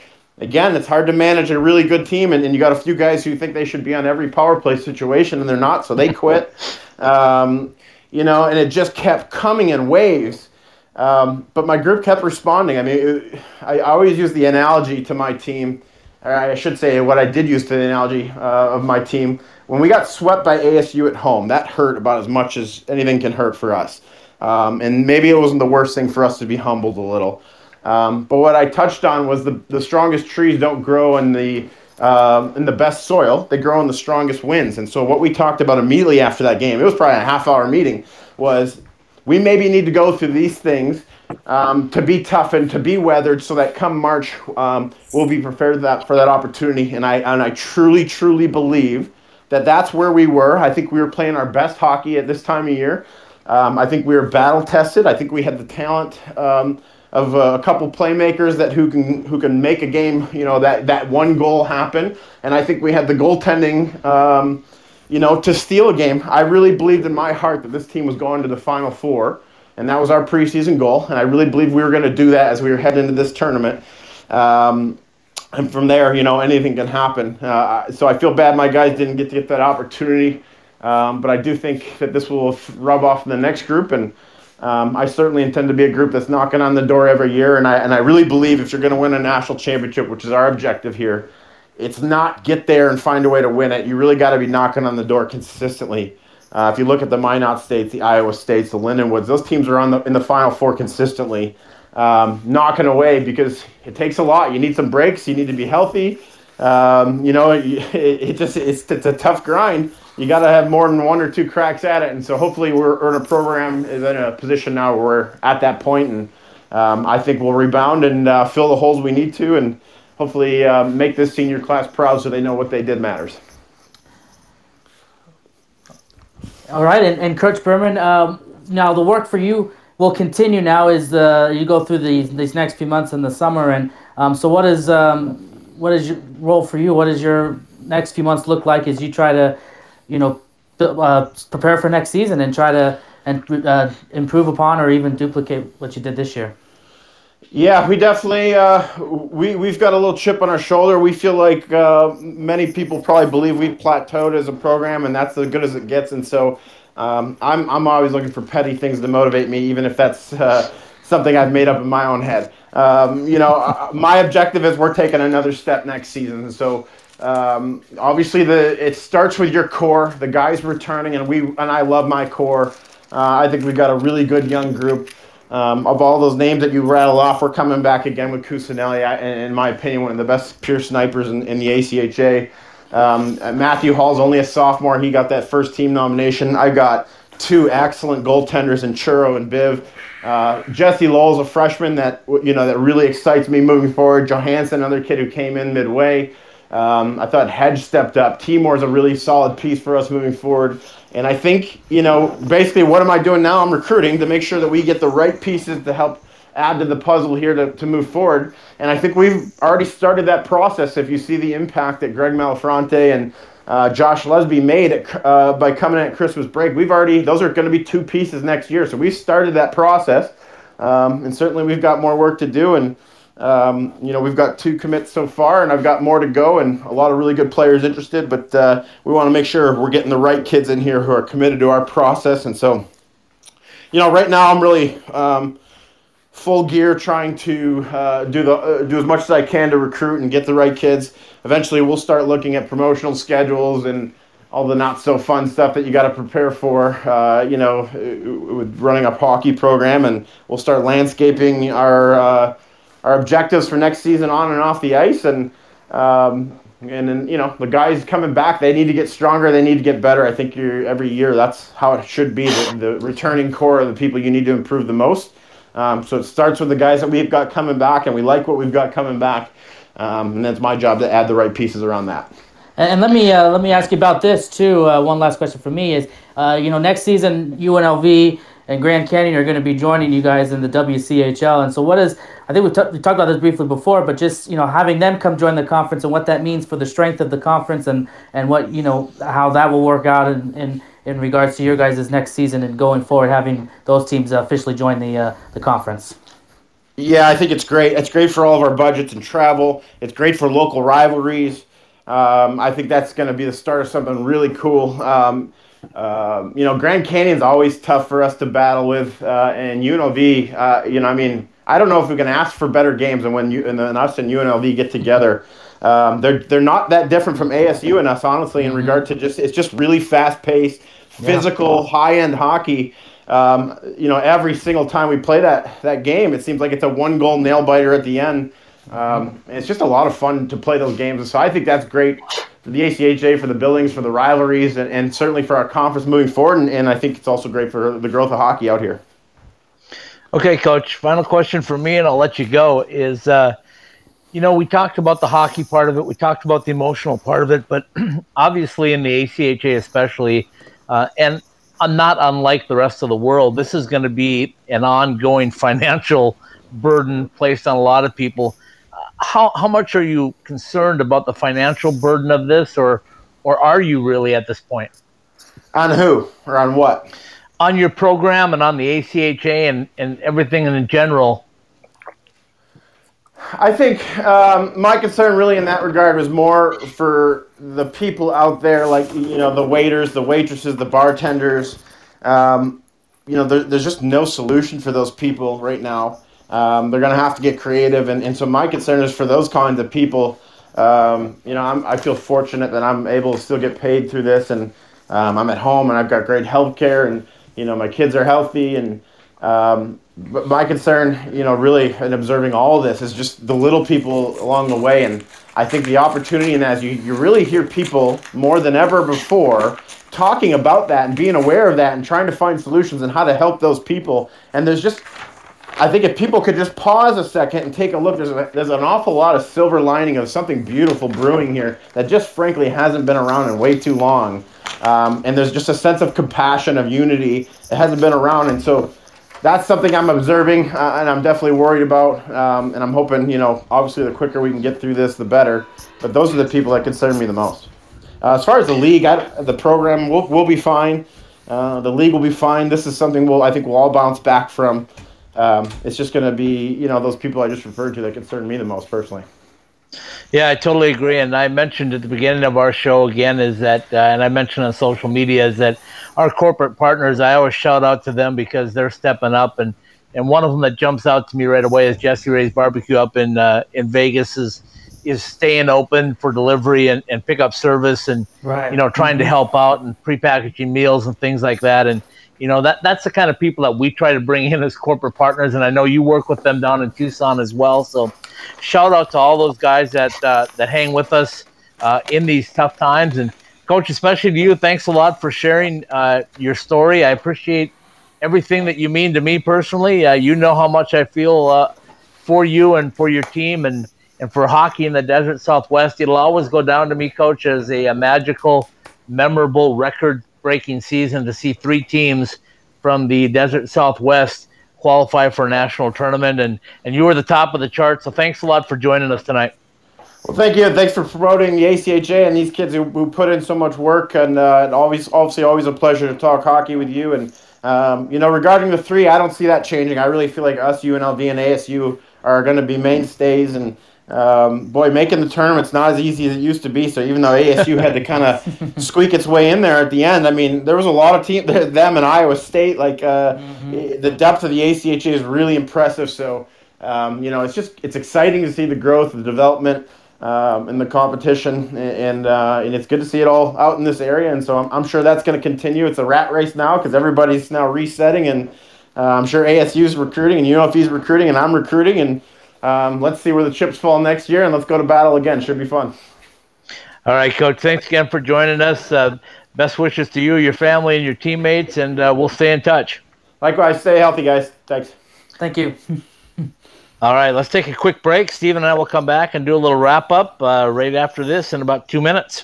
Again, it's hard to manage a really good team, and, and you got a few guys who think they should be on every power play situation, and they're not, so they quit. Um, you know, and it just kept coming in waves. Um, but my group kept responding. I mean, it, I always use the analogy to my team. I should say what I did use to the analogy uh, of my team. When we got swept by A S U at home, that hurt about as much as anything can hurt for us. Um, and maybe it wasn't the worst thing for us to be humbled a little. Um, but what I touched on was the, the strongest trees don't grow in the um, in the best soil. They grow in the strongest winds. And so what we talked about immediately after that game, it was probably a half-hour meeting, was we maybe need to go through these things Um, to be toughened, to be weathered, so that come March um, we'll be prepared for that, for that opportunity. And I and I truly, truly believe that that's where we were. I think we were playing our best hockey at this time of year. Um, I think we were battle tested. I think we had the talent um, of a couple playmakers that who can who can make a game, you know, that, that one goal happen. And I think we had the goaltending, um, you know, to steal a game. I really believed in my heart that this team was going to the Final Four. And that was our preseason goal, and I really believe we were going to do that as we were heading into this tournament. Um, and from there, you know, anything can happen. Uh, so I feel bad my guys didn't get to get that opportunity, um, but I do think that this will rub off in the next group, and um, I certainly intend to be a group that's knocking on the door every year. And I and I really believe if you're going to win a national championship, which is our objective here, it's not get there and find a way to win it. You really got to be knocking on the door consistently. Uh, if you look at the Minot States, the Iowa States, the Lindenwoods, those teams are on the in the Final Four consistently, um, knocking away, because it takes a lot. You need some breaks. You need to be healthy. Um, you know, it, it just it's, it's a tough grind. You got to have more than one or two cracks at it. And so hopefully we're, we're in a program, is in a position now where we're at that point, and um, I think we'll rebound and uh, fill the holes we need to, and hopefully uh, make this senior class proud so they know what they did matters. All right, and, and Coach Berman, um, now the work for you will continue now as the you go through these these next few months in the summer. And um, so, what is um, what is your role for you? What does your next few months look like as you try to, you know, uh, prepare for next season and try to and uh, improve upon or even duplicate what you did this year? Yeah, we definitely uh, we we've got a little chip on our shoulder. We feel like uh, many people probably believe we've plateaued as a program, and that's as good as it gets. And so um, I'm I'm always looking for petty things to motivate me, even if that's uh, something I've made up in my own head. Um, you know, my objective is we're taking another step next season. And so um, obviously the it starts with your core, the guys returning, and we and I love my core. Uh, I think we've got a really good young group. Um, of all those names that you rattle off, we're coming back again with Cusinelli, in my opinion, one of the best pure snipers in, in the A C H A. Um, Matthew Hall's only a sophomore. He got that first team nomination. I've got two excellent goaltenders in Churro and Biv. Uh, Jesse Lowell's a freshman that you know that really excites me moving forward. Johansson, another kid who came in midway. Um, I thought Hedge stepped up. Timor's a really solid piece for us moving forward. And I think, you know, basically what am I doing now? I'm recruiting to make sure that we get the right pieces to help add to the puzzle here to, to move forward. And I think we've already started that process. If you see the impact that Greg Malafronte and uh, Josh Lesby made at, uh, by coming at Christmas break, we've already, those are going to be two pieces next year. So we've started that process. Um, and certainly we've got more work to do. And, um, you know, we've got two commits so far, and I've got more to go, and a lot of really good players interested, but uh, we want to make sure we're getting the right kids in here who are committed to our process. And so you know, right now I'm really um, full gear trying to uh, do the uh, do as much as I can to recruit and get the right kids. Eventually, we'll start looking at promotional schedules and all the not so fun stuff that you got to prepare for, uh, you know, with running a hockey program, and we'll start landscaping our uh, our objectives for next season on and off the ice, and um, and then you know the guys coming back, they need to get stronger, they need to get better. I think you're, every year that's how it should be. The, the returning core are the people you need to improve the most. Um, so it starts with the guys that we've got coming back, and we like what we've got coming back, um, and that's my job to add the right pieces around that. And let me uh, let me ask you about this too. Uh, one last question for me is, uh, you know, next season U N L V and Grand Canyon are going to be joining you guys in the W C H L. And so, what is? I think we, t- we talked about this briefly before, but just you know, having them come join the conference and what that means for the strength of the conference and, and what you know how that will work out in, in, in regards to your guys' next season and going forward, having those teams officially join the uh, the conference. Yeah, I think it's great. It's great for all of our budgets and travel. It's great for local rivalries. Um, I think that's going to be the start of something really cool. Um, uh, you know, Grand Canyon's always tough for us to battle with, uh, and U N L V. Uh, you know, I mean, I don't know if we can ask for better games than when you and then us and U N L V get together. Um, they're they're not that different from A S U and us, honestly, in regard to just it's just really fast paced, physical, yeah. high end hockey. Um, you know, every single time we play that that game, it seems like it's a one goal nail biter at the end. Um, it's just a lot of fun to play those games, and so I think that's great for the A C H A, for the buildings, for the rivalries, and, and certainly for our conference moving forward, and, and I think it's also great for the growth of hockey out here. Okay, Coach, final question for me, and I'll let you go, is, uh, you know, we talked about the hockey part of it, we talked about the emotional part of it, but obviously in the A C H A especially, uh, and not unlike the rest of the world, this is going to be an ongoing financial burden placed on a lot of people. How how much are you concerned about the financial burden of this, or or are you really at this point? On who or on what? On your program and on the A C H A and, and everything in general. I think um, my concern really in that regard was more for the people out there, like, you know, the waiters, the waitresses, the bartenders. Um, you know, there, there's just no solution for those people right now. Um, they're going to have to get creative, and, and so my concern is for those kinds of people. Um, you know, I'm, I feel fortunate that I'm able to still get paid through this, and um, I'm at home, and I've got great health care, and, you know, my kids are healthy, and um, but my concern, you know, really in observing all of this is just the little people along the way, and I think the opportunity in that is you, you really hear people more than ever before talking about that and being aware of that and trying to find solutions and how to help those people, and there's just... I think if people could just pause a second and take a look, there's a, there's an awful lot of silver lining of something beautiful brewing here that just frankly hasn't been around in way too long. Um, and there's just a sense of compassion, of unity that hasn't been around. And so that's something I'm observing uh, and I'm definitely worried about. Um, and I'm hoping, you know, obviously the quicker we can get through this, the better. But those are the people that concern me the most. Uh, as far as the league, I, the program, we'll, we'll be fine. Uh, the league will be fine. This is something we'll, I think we'll all bounce back from. Um, it's just going to be, you know, those people I just referred to that concern me the most personally. Yeah, I totally agree. And I mentioned at the beginning of our show again is that, uh, and I mentioned on social media is that our corporate partners, I always shout out to them because they're stepping up. And, and one of them that jumps out to me right away is Jesse Ray's Barbecue up in uh, in Vegas is is staying open for delivery and, and pickup service and, right. you know, trying to help out and prepackaging meals and things like that. And, you know, that that's the kind of people that we try to bring in as corporate partners, and I know you work with them down in Tucson as well. So shout out to all those guys that uh, that hang with us uh, in these tough times. And, Coach, especially to you, thanks a lot for sharing uh, your story. I appreciate everything that you mean to me personally. Uh, you know how much I feel uh, for you and for your team and, and for hockey in the Desert Southwest. It'll always go down to me, Coach, as a, a magical, memorable record breaking season to see three teams from the Desert Southwest qualify for a national tournament, and and you were the top of the chart, so thanks a lot for joining us tonight. Well, thank you. Thanks for promoting the A C H A and these kids who, who put in so much work, and uh, always, obviously always a pleasure to talk hockey with you. And um, you know, regarding the three, I don't see that changing. I really feel like us, U N L V and A S U are going to be mainstays, and Um, boy, making the tournament's not as easy as it used to be. So even though A S U had to kind of squeak its way in there at the end, I mean, there was a lot of teams, them and Iowa State. Like uh, mm-hmm. the depth of the A C H A is really impressive. So um, you know, it's just it's exciting to see the growth, the development, um, and the competition, and uh, and it's good to see it all out in this area. And so I'm, I'm sure that's going to continue. It's a rat race now because everybody's now resetting, and uh, I'm sure A S U's recruiting, and U N L V's recruiting, and I'm recruiting, and Um, let's see where the chips fall next year, and let's go to battle again. Should be fun. All right, Coach. Thanks again for joining us. Uh, best wishes to you, your family, and your teammates, and uh, we'll stay in touch. Likewise. Stay healthy, guys. Thanks. Thank you. All right, let's take a quick break. Steve and I will come back and do a little wrap-up uh, right after this in about two minutes.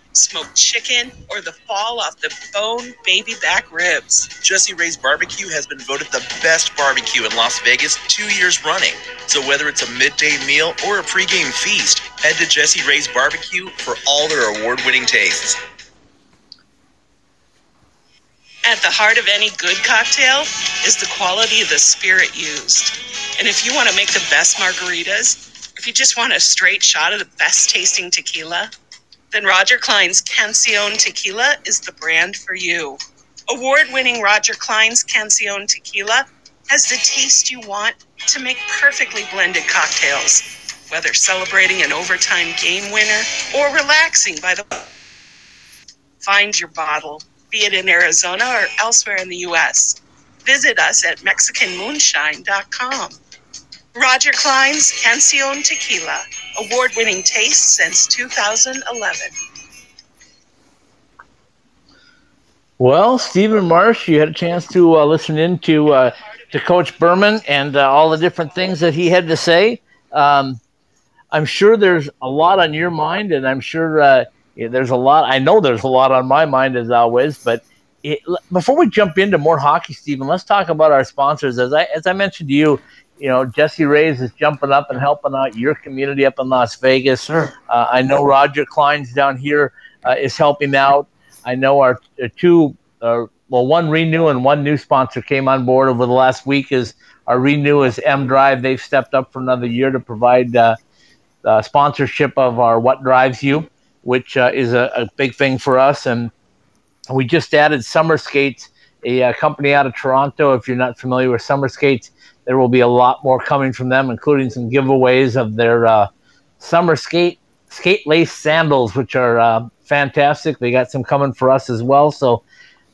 smoked chicken, or the fall off the bone baby back ribs. Jesse Ray's Barbecue has been voted the best barbecue in Las Vegas two years running. So whether it's a midday meal or a pregame feast, head to Jesse Ray's Barbecue for all their award-winning tastes. At the heart of any good cocktail is the quality of the spirit used. And if you want to make the best margaritas, if you just want a straight shot of the best tasting tequila, then Roger Clyne's Cancion Tequila is the brand for you. Award-winning Roger Clyne's Cancion Tequila has the taste you want to make perfectly blended cocktails, whether celebrating an overtime game winner or relaxing by the pool. Find your bottle, be it in Arizona or elsewhere in the U S. Visit us at Mexican Moonshine dot com. Roger Clyne's Cancion Tequila, award-winning taste since two thousand eleven. Well, Stephen Marsh, you had a chance to uh, listen in to, uh, to Coach Berman and uh, all the different things that he had to say. Um, I'm sure there's a lot on your mind, and I'm sure uh, there's a lot. I know there's a lot on my mind, as always, but it, before we jump into more hockey, Stephen, let's talk about our sponsors. As I, as I mentioned to you, You know, Jesse Ray's is jumping up and helping out your community up in Las Vegas. Sure. Uh, I know Roger Clyne's down here uh, is helping out. I know our uh, two, uh, well, one Renew and one new sponsor came on board over the last week. Is our Renew is M Drive. They've stepped up for another year to provide uh, uh, sponsorship of our What Drives You, which uh, is a, a big thing for us. And we just added Summer Skates, a uh, company out of Toronto. If you're not familiar with Summer Skates, there will be a lot more coming from them, including some giveaways of their uh, summer skate skate lace sandals, which are uh, fantastic. They got some coming for us as well. So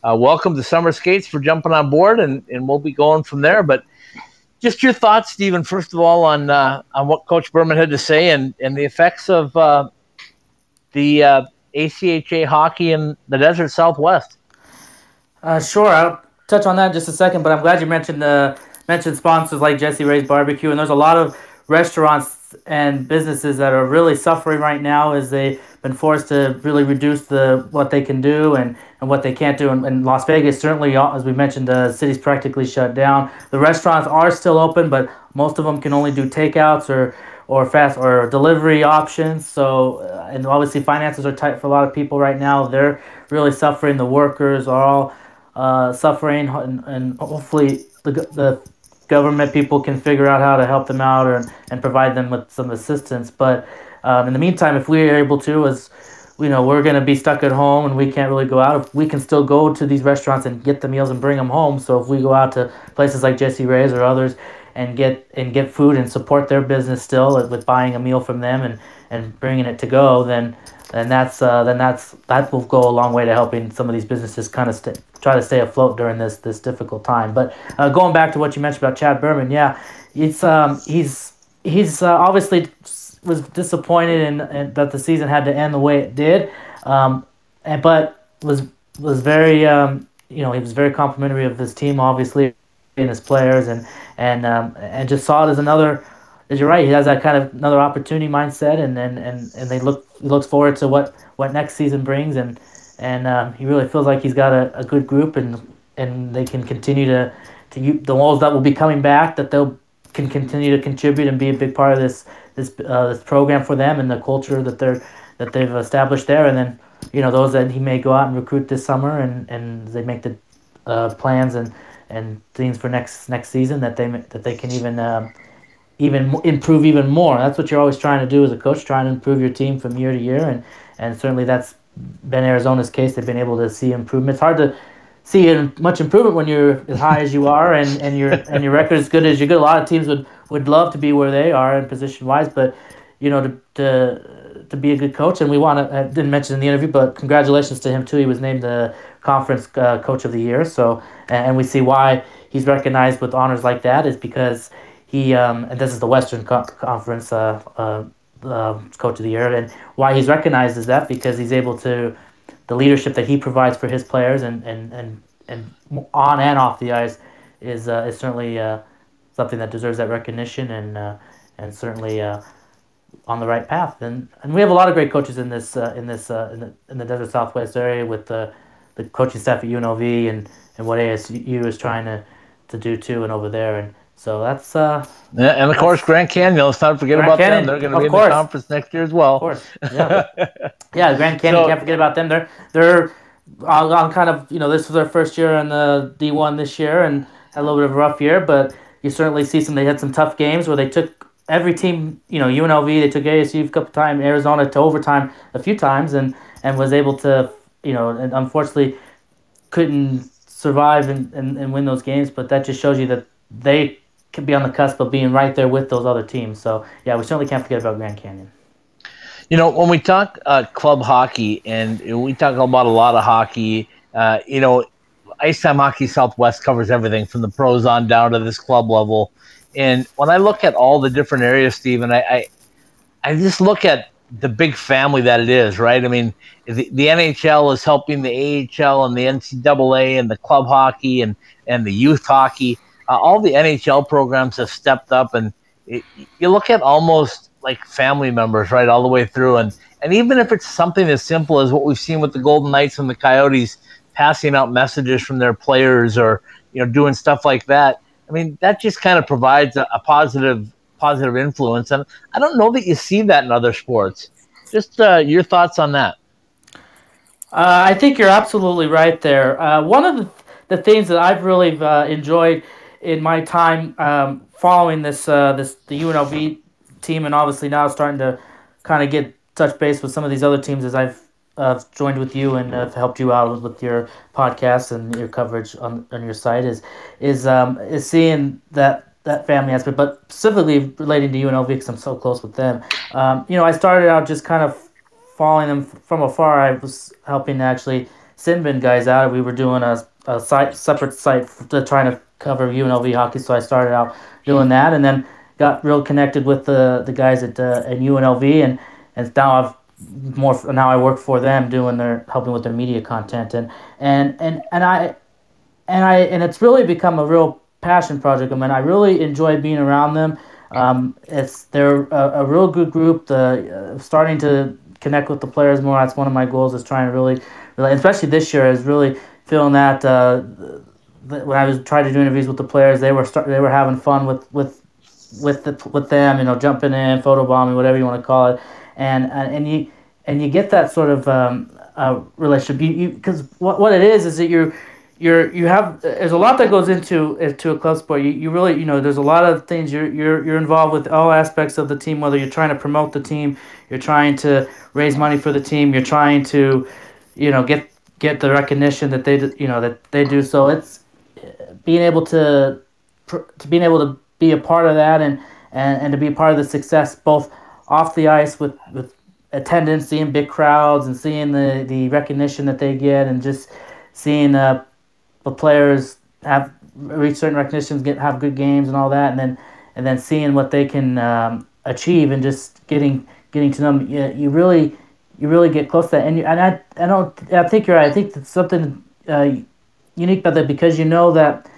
uh, welcome to Summer Skates for jumping on board, and, and we'll be going from there. But just your thoughts, Stephen, first of all, on uh, on what Coach Berman had to say and, and the effects of uh, the uh, A C H A hockey in the desert Southwest. Uh, sure, I'll touch on that in just a second, but I'm glad you mentioned the uh, mentioned sponsors like Jesse Ray's Barbecue, and there's a lot of restaurants and businesses that are really suffering right now as they've been forced to really reduce the what they can do and, and what they can't do. And, and Las Vegas, certainly, as we mentioned, the city's practically shut down. The restaurants are still open, but most of them can only do takeouts or or fast or delivery options. So, and obviously finances are tight for a lot of people right now. They're really suffering. The workers are all uh, suffering, and, and hopefully the the government people can figure out how to help them out or, and provide them with some assistance. But um, in the meantime, if we're able to, as you know, we're going to be stuck at home and we can't really go out. If we can still go to these restaurants and get the meals and bring them home. So if we go out to places like Jesse Ray's or others and get and get food and support their business still with buying a meal from them and, and bringing it to go, then then that's uh, then that's that will go a long way to helping some of these businesses kind of st- try to stay afloat during this this difficult time. But uh, going back to what you mentioned about Chad Berman, yeah, it's um he's he's uh, obviously was disappointed in, in that the season had to end the way it did, um, and but was was very um you know he was very complimentary of his team, obviously, and his players, and and um and just saw it as another Because you're right, he has that kind of another opportunity mindset, and and, and, and they look looks forward to what, what next season brings, and and um, he really feels like he's got a, a good group, and and they can continue to to use the walls that will be coming back, that they'll can continue to contribute and be a big part of this this uh, this program for them and the culture that they're that they've established there, and then you know those that he may go out and recruit this summer, and, and they make the uh, plans and, and things for next next season that they that they can even. Um, even improve even more. That's what you're always trying to do as a coach, trying to improve your team from year to year, and, and certainly that's been Arizona's case. They've been able to see improvement. It's hard to see much improvement when you're as high as you are, and, and your and your record as good as you're good. A lot of teams would, would love to be where they are in position-wise, but, you know, to to, to be a good coach, and we want to, I didn't mention in the interview, but congratulations to him too. He was named the Conference uh, Coach of the Year, so, and, and we see why he's recognized with honors like that is because He um, and this is the Western Co- Conference uh, uh, uh, Coach of the Year, and why he's recognized is that because he's able to, the leadership that he provides for his players and, and, and, and on and off the ice is uh, is certainly uh, something that deserves that recognition, and uh, and certainly uh, on the right path. And and we have a lot of great coaches in this uh, in this uh, in the in the Desert Southwest area with the the coaching staff at U N L V and, and what A S U is trying to, to do too, and over there and. So that's uh, yeah, and of course Grand Canyon. Let's not forget Grand about Canyon, them. They're going to be in course. the conference next year as well. Of course, yeah, yeah Grand Canyon. So, can't forget about them. They're they're on, on kind of you know this was their first year in the D one this year and had a little bit of a rough year, but you certainly see some. They had some tough games where they took every team. You know, U N L V they took A S U a couple times, Arizona to overtime a few times, and, and was able to you know and unfortunately couldn't survive and, and, and win those games. But that just shows you that they could be on the cusp of being right there with those other teams. So, yeah, we certainly can't forget about Grand Canyon. You know, when we talk uh, club hockey, and we talk about a lot of hockey, uh, you know, Ice Time Hockey Southwest covers everything from the pros on down to this club level. And when I look at all the different areas, Stephen, I, I, I just look at the big family that it is, right? I mean, the, the N H L is helping the A H L and the N C double A and the club hockey and, and the youth hockey. Uh, all the N H L programs have stepped up, and it, you look at almost like family members, right, all the way through. And, and even if it's something as simple as what we've seen with the Golden Knights and the Coyotes passing out messages from their players or, you know, doing stuff like that, I mean, that just kind of provides a, a positive positive influence. And I don't know that you see that in other sports. Just uh, your thoughts on that. Uh, I think you're absolutely right there. Uh, one of the, the things that I've really uh, enjoyed – in my time um, following this, uh, this the U N L V team, and obviously now starting to kind of get touch base with some of these other teams as I've uh, joined with you and have uh, helped you out with your podcast and your coverage on, on your site is is um, is seeing that that family aspect, but specifically relating to U N L V because I'm so close with them. Um, you know, I started out just kind of following them from afar. I was helping actually Sinbin guys out. We were doing a a site separate site to trying to cover U N L V hockey, so I started out doing that, and then got real connected with the the guys at uh, at U N L V, and, and now I've more now I work for them doing their helping with their media content, and and and, and I and I and it's really become a real passion project. I mean, I really enjoy being around them. Um, it's they're a, a real good group. The uh, starting to connect with the players more. That's one of my goals is trying to really, really especially this year, is really feeling that. Uh, When I was trying to do interviews with the players, they were start, they were having fun with with with the, with them, you know, jumping in, photobombing, whatever you want to call it, and and you and you get that sort of um, uh, relationship. You because what what it is is that you you're you have there's a lot that goes into to a club sport. You you really you know there's a lot of things you're you're you're involved with all aspects of the team. Whether you're trying to promote the team, you're trying to raise money for the team, you're trying to, you know, get get the recognition that they you know that they do. So it's being able to, to being able to be a part of that and, and, and to be a part of the success both off the ice with, with attendance, seeing big crowds and seeing the, the recognition that they get and just seeing uh, the players have reach certain recognitions, get have good games and all that, and then and then seeing what they can um, achieve and just getting getting to them. You, you really you really get close to that, and you, and I I don't I think you're right. I think that's something. Uh, unique about that because you know that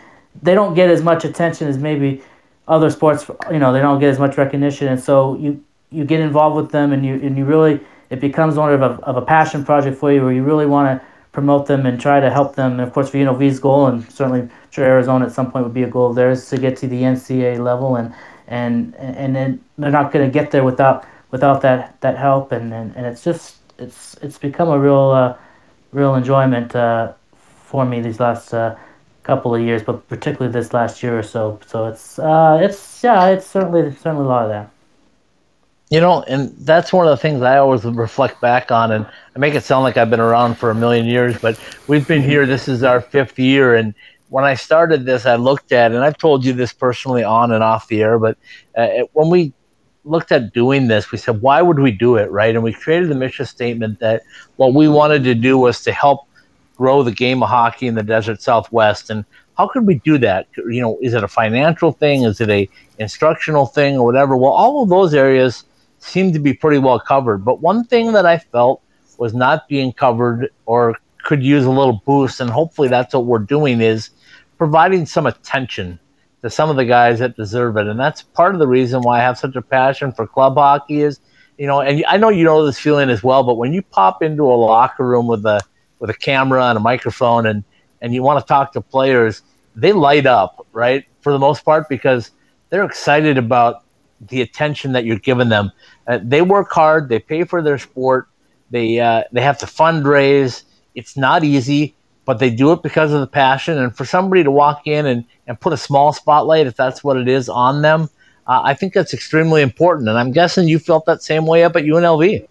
they don't get as much attention as maybe other sports, you know, they don't get as much recognition, and so you you get involved with them, and you and you really, it becomes more of a of a passion project for you, where you really want to promote them and try to help them. And of course, for U N L V's goal, and certainly I'm sure Arizona at some point would be a goal of theirs, to get to the N C A A level, and and and then they're not going to get there without without that, that help, and, and, and it's just it's it's become a real uh, real enjoyment uh, for me these last uh, couple of years, but particularly this last year or so. So it's uh, it's yeah, it's certainly certainly a lot of that. You know, and that's one of the things I always reflect back on, and I make it sound like I've been around for a million years, but we've been here, this is our fifth year, and when I started this, I looked at, and I've told you this personally on and off the air, but uh, when we looked at doing this, we said, why would we do it, right? And we created the mission statement that what we wanted to do was to help grow the game of hockey in the Desert Southwest, and how could we do that? You know, is it a financial thing? Is it a instructional thing or whatever? Well, all of those areas seemed to be pretty well covered. But one thing that I felt was not being covered or could use a little boost, and hopefully that's what we're doing, is providing some attention to some of the guys that deserve it. And that's part of the reason why I have such a passion for club hockey is, you know, and I know you know this feeling as well, but when you pop into a locker room with a with a camera and a microphone and, and you want to talk to players, they light up, right, for the most part, because they're excited about the attention that you're giving them. Uh, they work hard. They pay for their sport. They uh, they have to fundraise. It's not easy, but they do it because of the passion. And for somebody to walk in and, and put a small spotlight, if that's what it is, on them, uh, I think that's extremely important. And I'm guessing you felt that same way up at U N L V.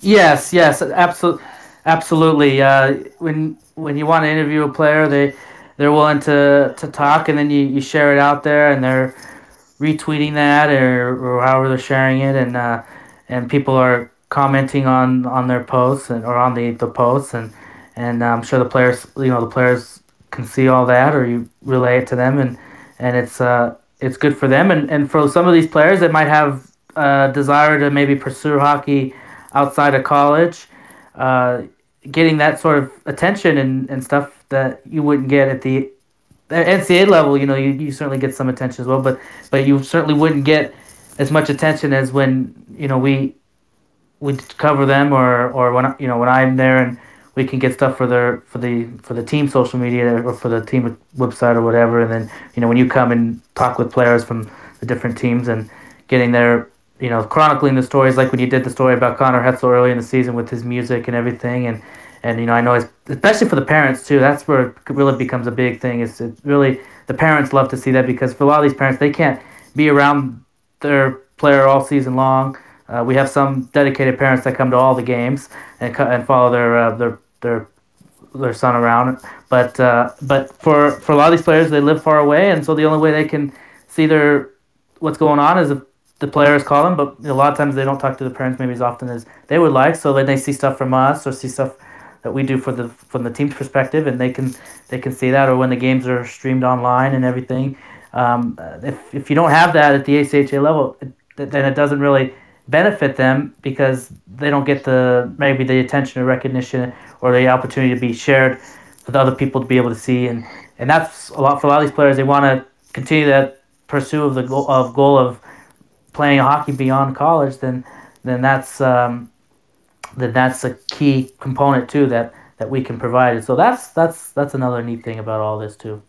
Yes, yes, absolutely. Absolutely. Uh, when when you want to interview a player, they, they're willing to, to talk, and then you, you share it out there, and they're retweeting that or, or however they're sharing it, and uh, and people are commenting on, on their posts and or on the, the posts, and and I'm sure the players you know the players can see all that, or you relay it to them, and and it's uh it's good for them, and, and for some of these players that might have a desire to maybe pursue hockey outside of college, uh, getting that sort of attention and, and stuff that you wouldn't get at the At N C A A level, you know, you, you certainly get some attention as well, but but you certainly wouldn't get as much attention as when, you know, we we cover them, or, or when you know when I'm there and we can get stuff for their for the for the team social media or for the team website or whatever, and then you know when you come and talk with players from the different teams and getting their, you know, chronicling the stories, like when you did the story about Connor Hetzel early in the season with his music and everything, and. And, you know, I know, it's, especially for the parents, too, that's where it really becomes a big thing. It's, it's really, the parents love to see that, because for a lot of these parents, they can't be around their player all season long. Uh, we have some dedicated parents that come to all the games and and follow their uh, their their their son around. But uh, but for, for a lot of these players, they live far away, and so the only way they can see their what's going on is if the players call them. But a lot of times they don't talk to the parents maybe as often as they would like, so then they see stuff from us or see stuff that we do for the from the team's perspective, and they can they can see that, or when the games are streamed online and everything. Um, if if you don't have that at the A C H A level, it, then it doesn't really benefit them, because they don't get the maybe the attention or recognition or the opportunity to be shared with other people to be able to see, and, and that's a lot for a lot of these players. They want to continue that pursuit of the goal of goal of playing hockey beyond college. Then then that's. Um, then that's a key component, too, that, that we can provide. So that's that's that's another neat thing about all this, too.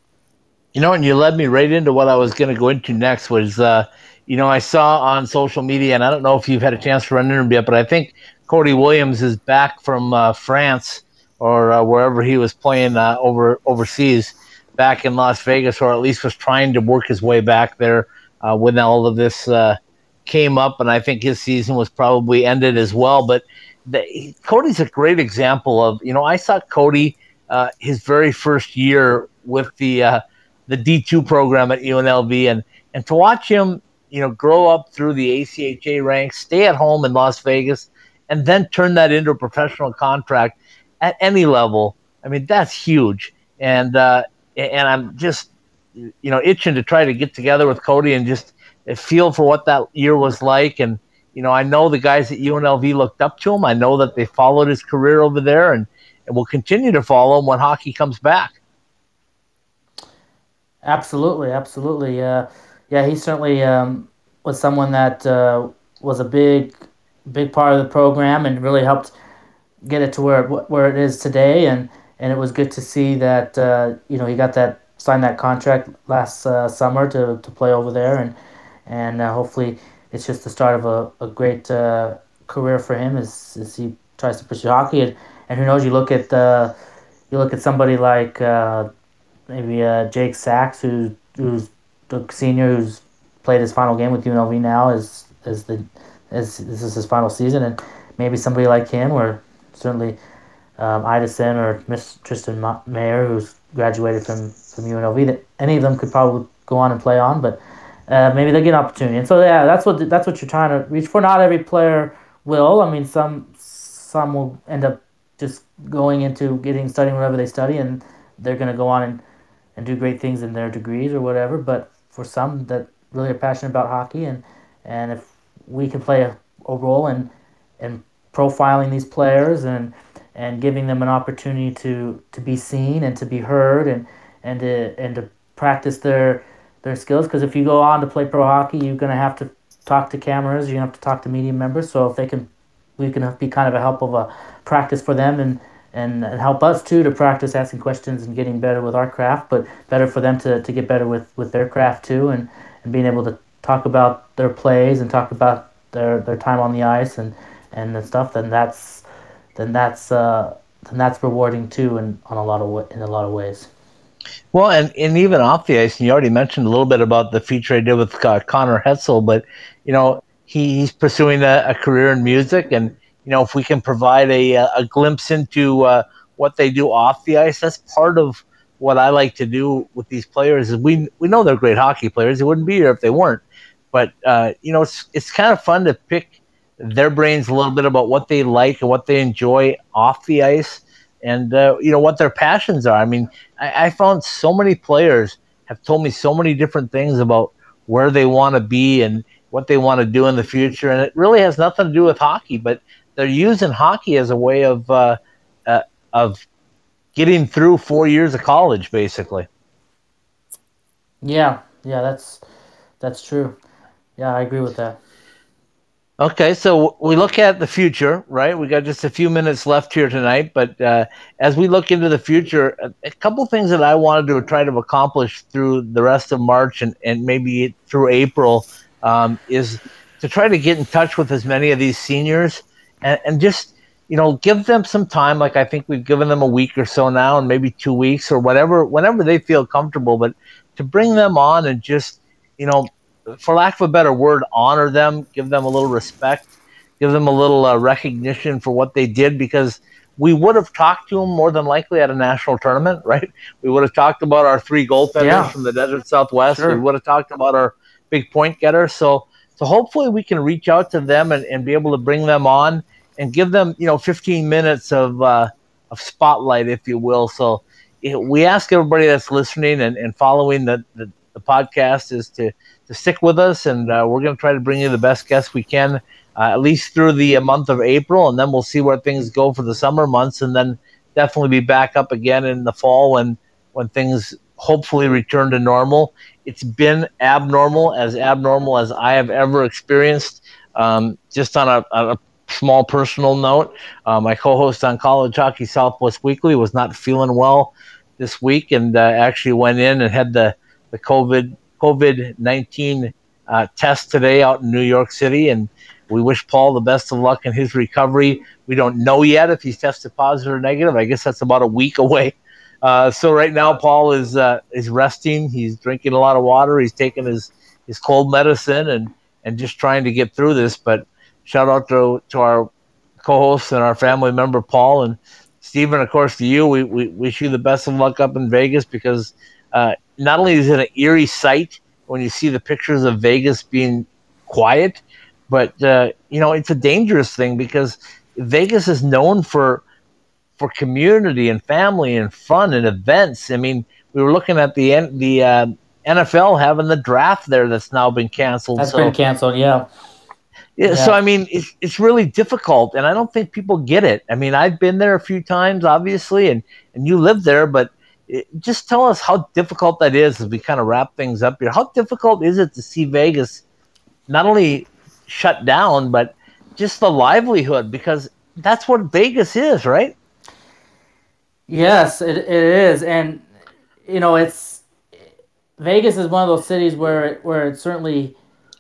You know, and you led me right into what I was going to go into next was, uh, you know, I saw on social media, and I don't know if you've had a chance to run an interview yet, but I think Cody Williams is back from uh, France or uh, wherever he was playing uh, over overseas back in Las Vegas, or at least was trying to work his way back there uh, when all of this uh, came up, and I think his season was probably ended as well, but The, Cody's a great example of, you know, I saw Cody uh, his very first year with the uh, the D two program at U N L V, and and to watch him, you know, grow up through the A C H A ranks, stay at home in Las Vegas, and then turn that into a professional contract at any level. I mean, that's huge, and uh, and I'm just, you know, itching to try to get together with Cody and just feel for what that year was like. And you know, I know the guys at U N L V looked up to him. I know that they followed his career over there, and, and will continue to follow him when hockey comes back. Absolutely, absolutely. Uh, yeah, he certainly um, was someone that uh, was a big, big part of the program and really helped get it to where it, where it is today. And, and it was good to see that uh, you know he got that signed that contract last uh, summer to, to play over there, and and uh, hopefully it's just the start of a a great uh, career for him as as he tries to pursue hockey. And, and who knows? You look at the you look at somebody like. Uh, Maybe uh, Jake Sachs, who, who's a senior, who's played his final game with U N L V now, is as the as this is his final season, and maybe somebody like him, or certainly um, Idison or Miss Tristan Mayer, who's graduated from, from U N L V. That any of them could probably go on and play on, but uh, maybe they get an opportunity. And so yeah, that's what that's what you're trying to reach for. Not every player will. I mean, some some will end up just going into getting studying whatever they study, and they're going to go on and. and do great things in their degrees or whatever, but for some that really are passionate about hockey, and, and if we can play a, a role in, in profiling these players and and giving them an opportunity to, to be seen and to be heard and and to, and to practice their their skills, because if you go on to play pro hockey, you're going to have to talk to cameras, you're going to have to talk to media members, so if they can, we can be kind of a help of a practice for them and And, and help us, too, to practice asking questions and getting better with our craft, but better for them to, to get better with, with their craft, too, and, and being able to talk about their plays and talk about their, their time on the ice and, and the stuff, then that's then that's uh, then that's rewarding, too, in, on a lot of, in a lot of ways. Well, and, and even off the ice, and you already mentioned a little bit about the feature I did with uh, Connor Hetzel, but, you know, he, he's pursuing a, a career in music, and you know, if we can provide a a glimpse into uh, what they do off the ice, that's part of what I like to do with these players. Is we we know they're great hockey players; they wouldn't be here if they weren't. But uh, you know, it's it's kind of fun to pick their brains a little bit about what they like and what they enjoy off the ice, and uh, you know what their passions are. I mean, I, I found so many players have told me so many different things about where they want to be and what they want to do in the future, and it really has nothing to do with hockey, but they're using hockey as a way of uh, uh, of getting through four years of college, basically. Yeah, yeah, that's that's true. Yeah, I agree with that. Okay, so we look at the future, right? We got just a few minutes left here tonight, but uh, as we look into the future, a couple things that I wanted to try to accomplish through the rest of March and, and maybe through April um, is to try to get in touch with as many of these seniors. And, and just, you know, give them some time. Like I think we've given them a week or so now, and maybe two weeks or whatever, whenever they feel comfortable. But to bring them on and just, you know, for lack of a better word, honor them, give them a little respect, give them a little uh, recognition for what they did, because we would have talked to them more than likely at a national tournament, right? We would have talked about our three goaltenders yeah. from the Desert Southwest. Sure. We would have talked about our big point getter. So. So hopefully we can reach out to them and, and be able to bring them on and give them, you know, fifteen minutes of uh, of spotlight, if you will. So it, we ask everybody that's listening and, and following the, the, the podcast is to, to stick with us, and uh, we're going to try to bring you the best guests we can, uh, at least through the month of April, and then we'll see where things go for the summer months, and then definitely be back up again in the fall when, when things hopefully return to normal. It's been abnormal, as abnormal as I have ever experienced. Um, just on a, on a small personal note, uh, my co-host on College Hockey Southwest Weekly was not feeling well this week, and uh, actually went in and had the, the COVID COVID nineteen uh, test today out in New York City. And we wish Paul the best of luck in his recovery. We don't know yet if he's tested positive or negative. I guess that's about a week away. Uh, so right now, Paul is uh, is resting. He's drinking a lot of water. He's taking his, his cold medicine and, and just trying to get through this. But shout out to to our co-host and our family member, Paul. And Stephen, of course, to you, we, we wish you the best of luck up in Vegas, because uh, not only is it an eerie sight when you see the pictures of Vegas being quiet, but, uh, you know, it's a dangerous thing, because Vegas is known for – for community and family and fun and events. I mean, we were looking at the N- the uh, N F L having the draft there that's now been canceled. That's so, been canceled, yeah. yeah. So, I mean, it's, it's really difficult, and I don't think people get it. I mean, I've been there a few times, obviously, and, and you live there, but it, just tell us how difficult that is as we kind of wrap things up here. How difficult is it to see Vegas not only shut down, but just the livelihood? Because that's what Vegas is, right? Yes, it, it is. And, you know, it's Vegas is one of those cities where it, where it certainly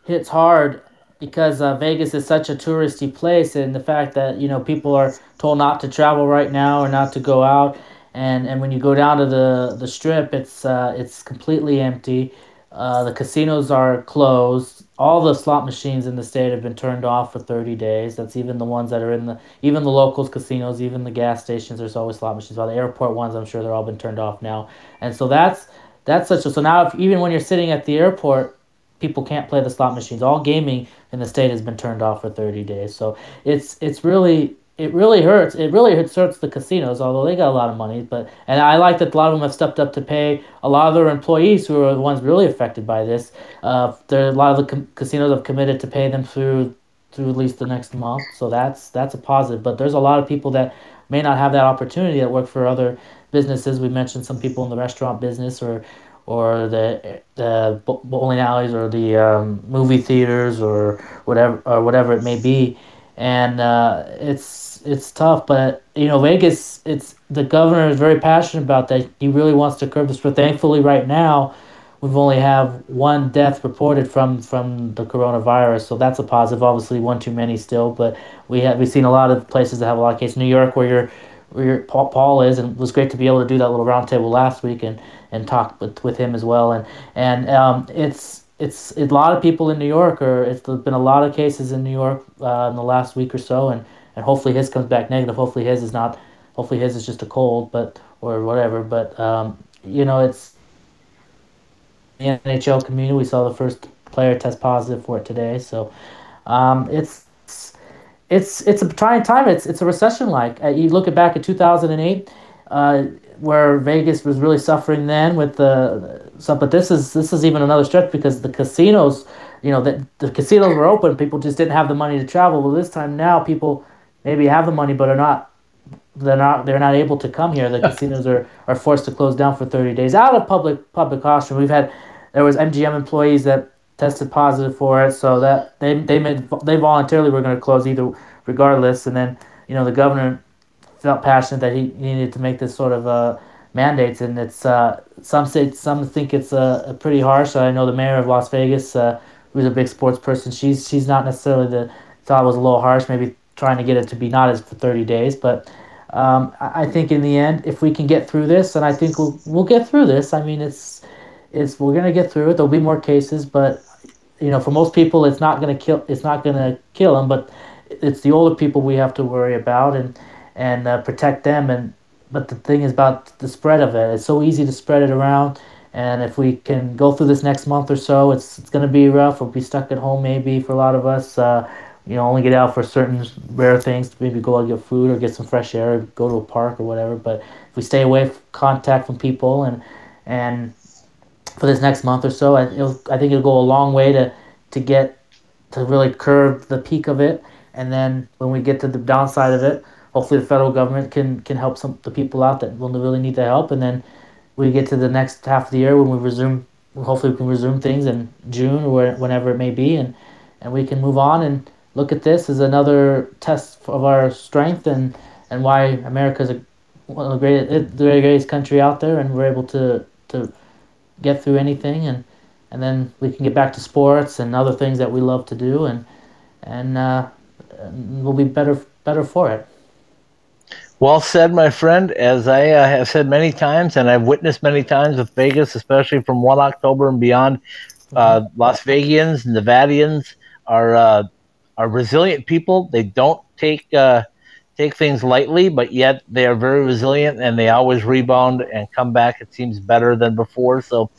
hits hard, because uh, Vegas is such a touristy place, and the fact that, you know, people are told not to travel right now or not to go out, and, and when you go down to the, the strip, it's uh, it's completely empty. Uh, the casinos are closed. All the slot machines in the state have been turned off for thirty days. That's even the ones that are in the even the locals casinos, even the gas stations. There's always slot machines. Well, the airport ones, I'm sure they're all been turned off now. And so that's that's such a so now if, even when you're sitting at the airport, people can't play the slot machines. All gaming in the state has been turned off for thirty days. So it's it's really it really hurts. It really hurts the casinos, although they got a lot of money. But and I like that a lot of them have stepped up to pay a lot of their employees who are the ones really affected by this. Uh, there a lot of the com- casinos have committed to pay them through through at least the next month. So that's that's a positive. But there's a lot of people that may not have that opportunity that work for other businesses. We mentioned some people in the restaurant business or. or the the bowling alleys, or the um, movie theaters, or whatever, or whatever it may be, and uh, it's it's tough. But you know, Vegas, it's the governor is very passionate about that. He really wants to curb this. But thankfully, right now, we've only have one death reported from, from the coronavirus, so that's a positive. Obviously, one too many still, but we have we've seen a lot of places that have a lot of cases. New York, where you're. Where Paul is, and it was great to be able to do that little roundtable last week and, and talk with, with him as well. And and um, it's it's a lot of people in New York, or it's there's been a lot of cases in New York uh, in the last week or so. And, and hopefully his comes back negative. Hopefully his is not. Hopefully his is just a cold, but or whatever. But um, you know, it's the N H L community. We saw the first player test positive for it today, so um, it's. It's it's a trying time. It's it's a recession like. Uh, you look at back at two thousand eight, uh, where Vegas was really suffering then with the so. But this is this is even another stretch, because the casinos, you know, the, the casinos were open. People just didn't have the money to travel. Well, this time now, people maybe have the money, but are not. They're not they're not able to come here. The casinos are, are forced to close down for thirty days out of public public caution. We've had there was M G M employees that. Tested positive for it, so that they they made they voluntarily were going to close either regardless. And then, you know, the governor felt passionate that he needed to make this sort of uh, mandates, and it's uh, some say, some think it's uh, pretty harsh. I know the mayor of Las Vegas, uh, who's a big sports person, she's she's not necessarily the thought it was a little harsh, maybe trying to get it to be not as for thirty days, but um, I, I think in the end, if we can get through this, and I think we'll we'll get through this. I mean, it's it's we're gonna get through it. There'll be more cases, but you know, for most people, it's not gonna kill. It's not gonna kill them, but it's the older people we have to worry about and and uh, protect them. And but the thing is about the spread of it. It's so easy to spread it around. And if we can go through this next month or so, it's it's gonna be rough. We'll be stuck at home maybe for a lot of us. Uh, you know, only get out for certain rare things. Maybe go out and get food or get some fresh air, or go to a park or whatever. But if we stay away from contact from people and and for this next month or so, I, it'll, I think it'll go a long way to, to get to really curb the peak of it, and then when we get to the downside of it, hopefully the federal government can can help some the people out that will really need the help, and then we get to the next half of the year when we resume. Hopefully, we can resume things in June or whenever it may be, and and we can move on and look at this as another test of our strength and and why America is one of the greatest the greatest country out there, and we're able to to. get through anything, and, and then we can get back to sports and other things that we love to do, and and, uh, and we'll be better better for it. Well said, my friend. As I uh, have said many times, and I've witnessed many times with Vegas, especially from one October and beyond, uh, mm-hmm. Las Vegians, Nevadians are uh, are resilient people. They don't take uh, take things lightly, but yet they are very resilient, and they always rebound and come back, it seems, better than before. So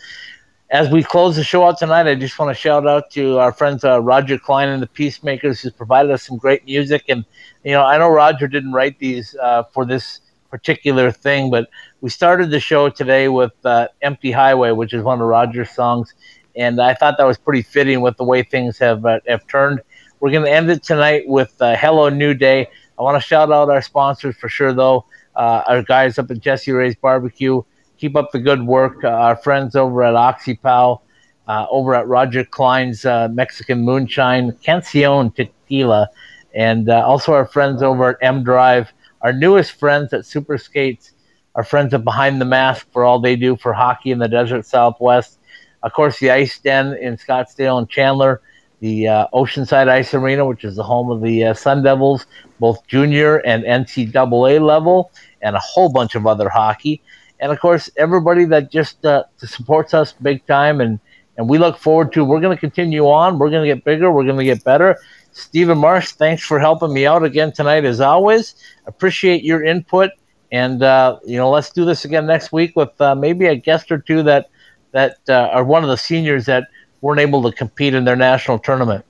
as we close the show out tonight, I just want to shout out to our friends uh, Roger Clyne and the Peacemakers, who's provided us some great music. And, you know, I know Roger didn't write these uh, for this particular thing, but we started the show today with uh, Empty Highway, which is one of Roger's songs, and I thought that was pretty fitting with the way things have, uh, have turned. We're going to end it tonight with uh, Hello New Day. I want to shout out our sponsors for sure, though. Uh, our guys up at Jesse Ray's Barbecue, keep up the good work. Uh, our friends over at OxyPal, uh, over at Roger Clyne's uh, Mexican Moonshine, Cancion Tequila, and uh, also our friends over at M Drive, our newest friends at Summer Skates, our friends at Behind the Mask for all they do for hockey in the desert Southwest. Of course, the Ice Den in Scottsdale and Chandler, the uh, Oceanside Ice Arena, which is the home of the uh, Sun Devils, both junior and N C double A level, and a whole bunch of other hockey. And, of course, everybody that just uh, supports us big time, and, and we look forward to. We're going to continue on. We're going to get bigger. We're going to get better. Stephen Marsh, thanks for helping me out again tonight, as always. Appreciate your input. And, uh, you know, let's do this again next week with uh, maybe a guest or two that, that uh, are one of the seniors that weren't able to compete in their national tournament.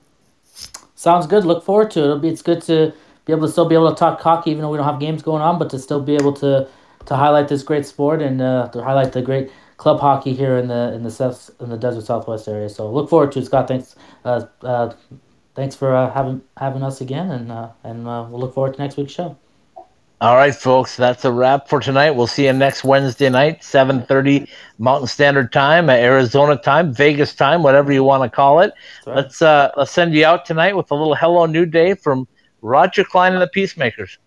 Sounds good. Look forward to it. It'll be, it's good to be able to still be able to talk hockey, even though we don't have games going on, but to still be able to, to highlight this great sport and uh, to highlight the great club hockey here in the in the south, in the desert Southwest area. So look forward to it, Scott. Thanks, uh, uh, thanks for uh, having having us again, and uh, and uh, we'll look forward to next week's show. All right, folks, that's a wrap for tonight. We'll see you next Wednesday night, seven thirty Mountain Standard Time, Arizona time, Vegas time, whatever you want to call it. Right. Let's uh, let's send you out tonight with a little Hello New Day from Roger Clyne and the Peacemakers.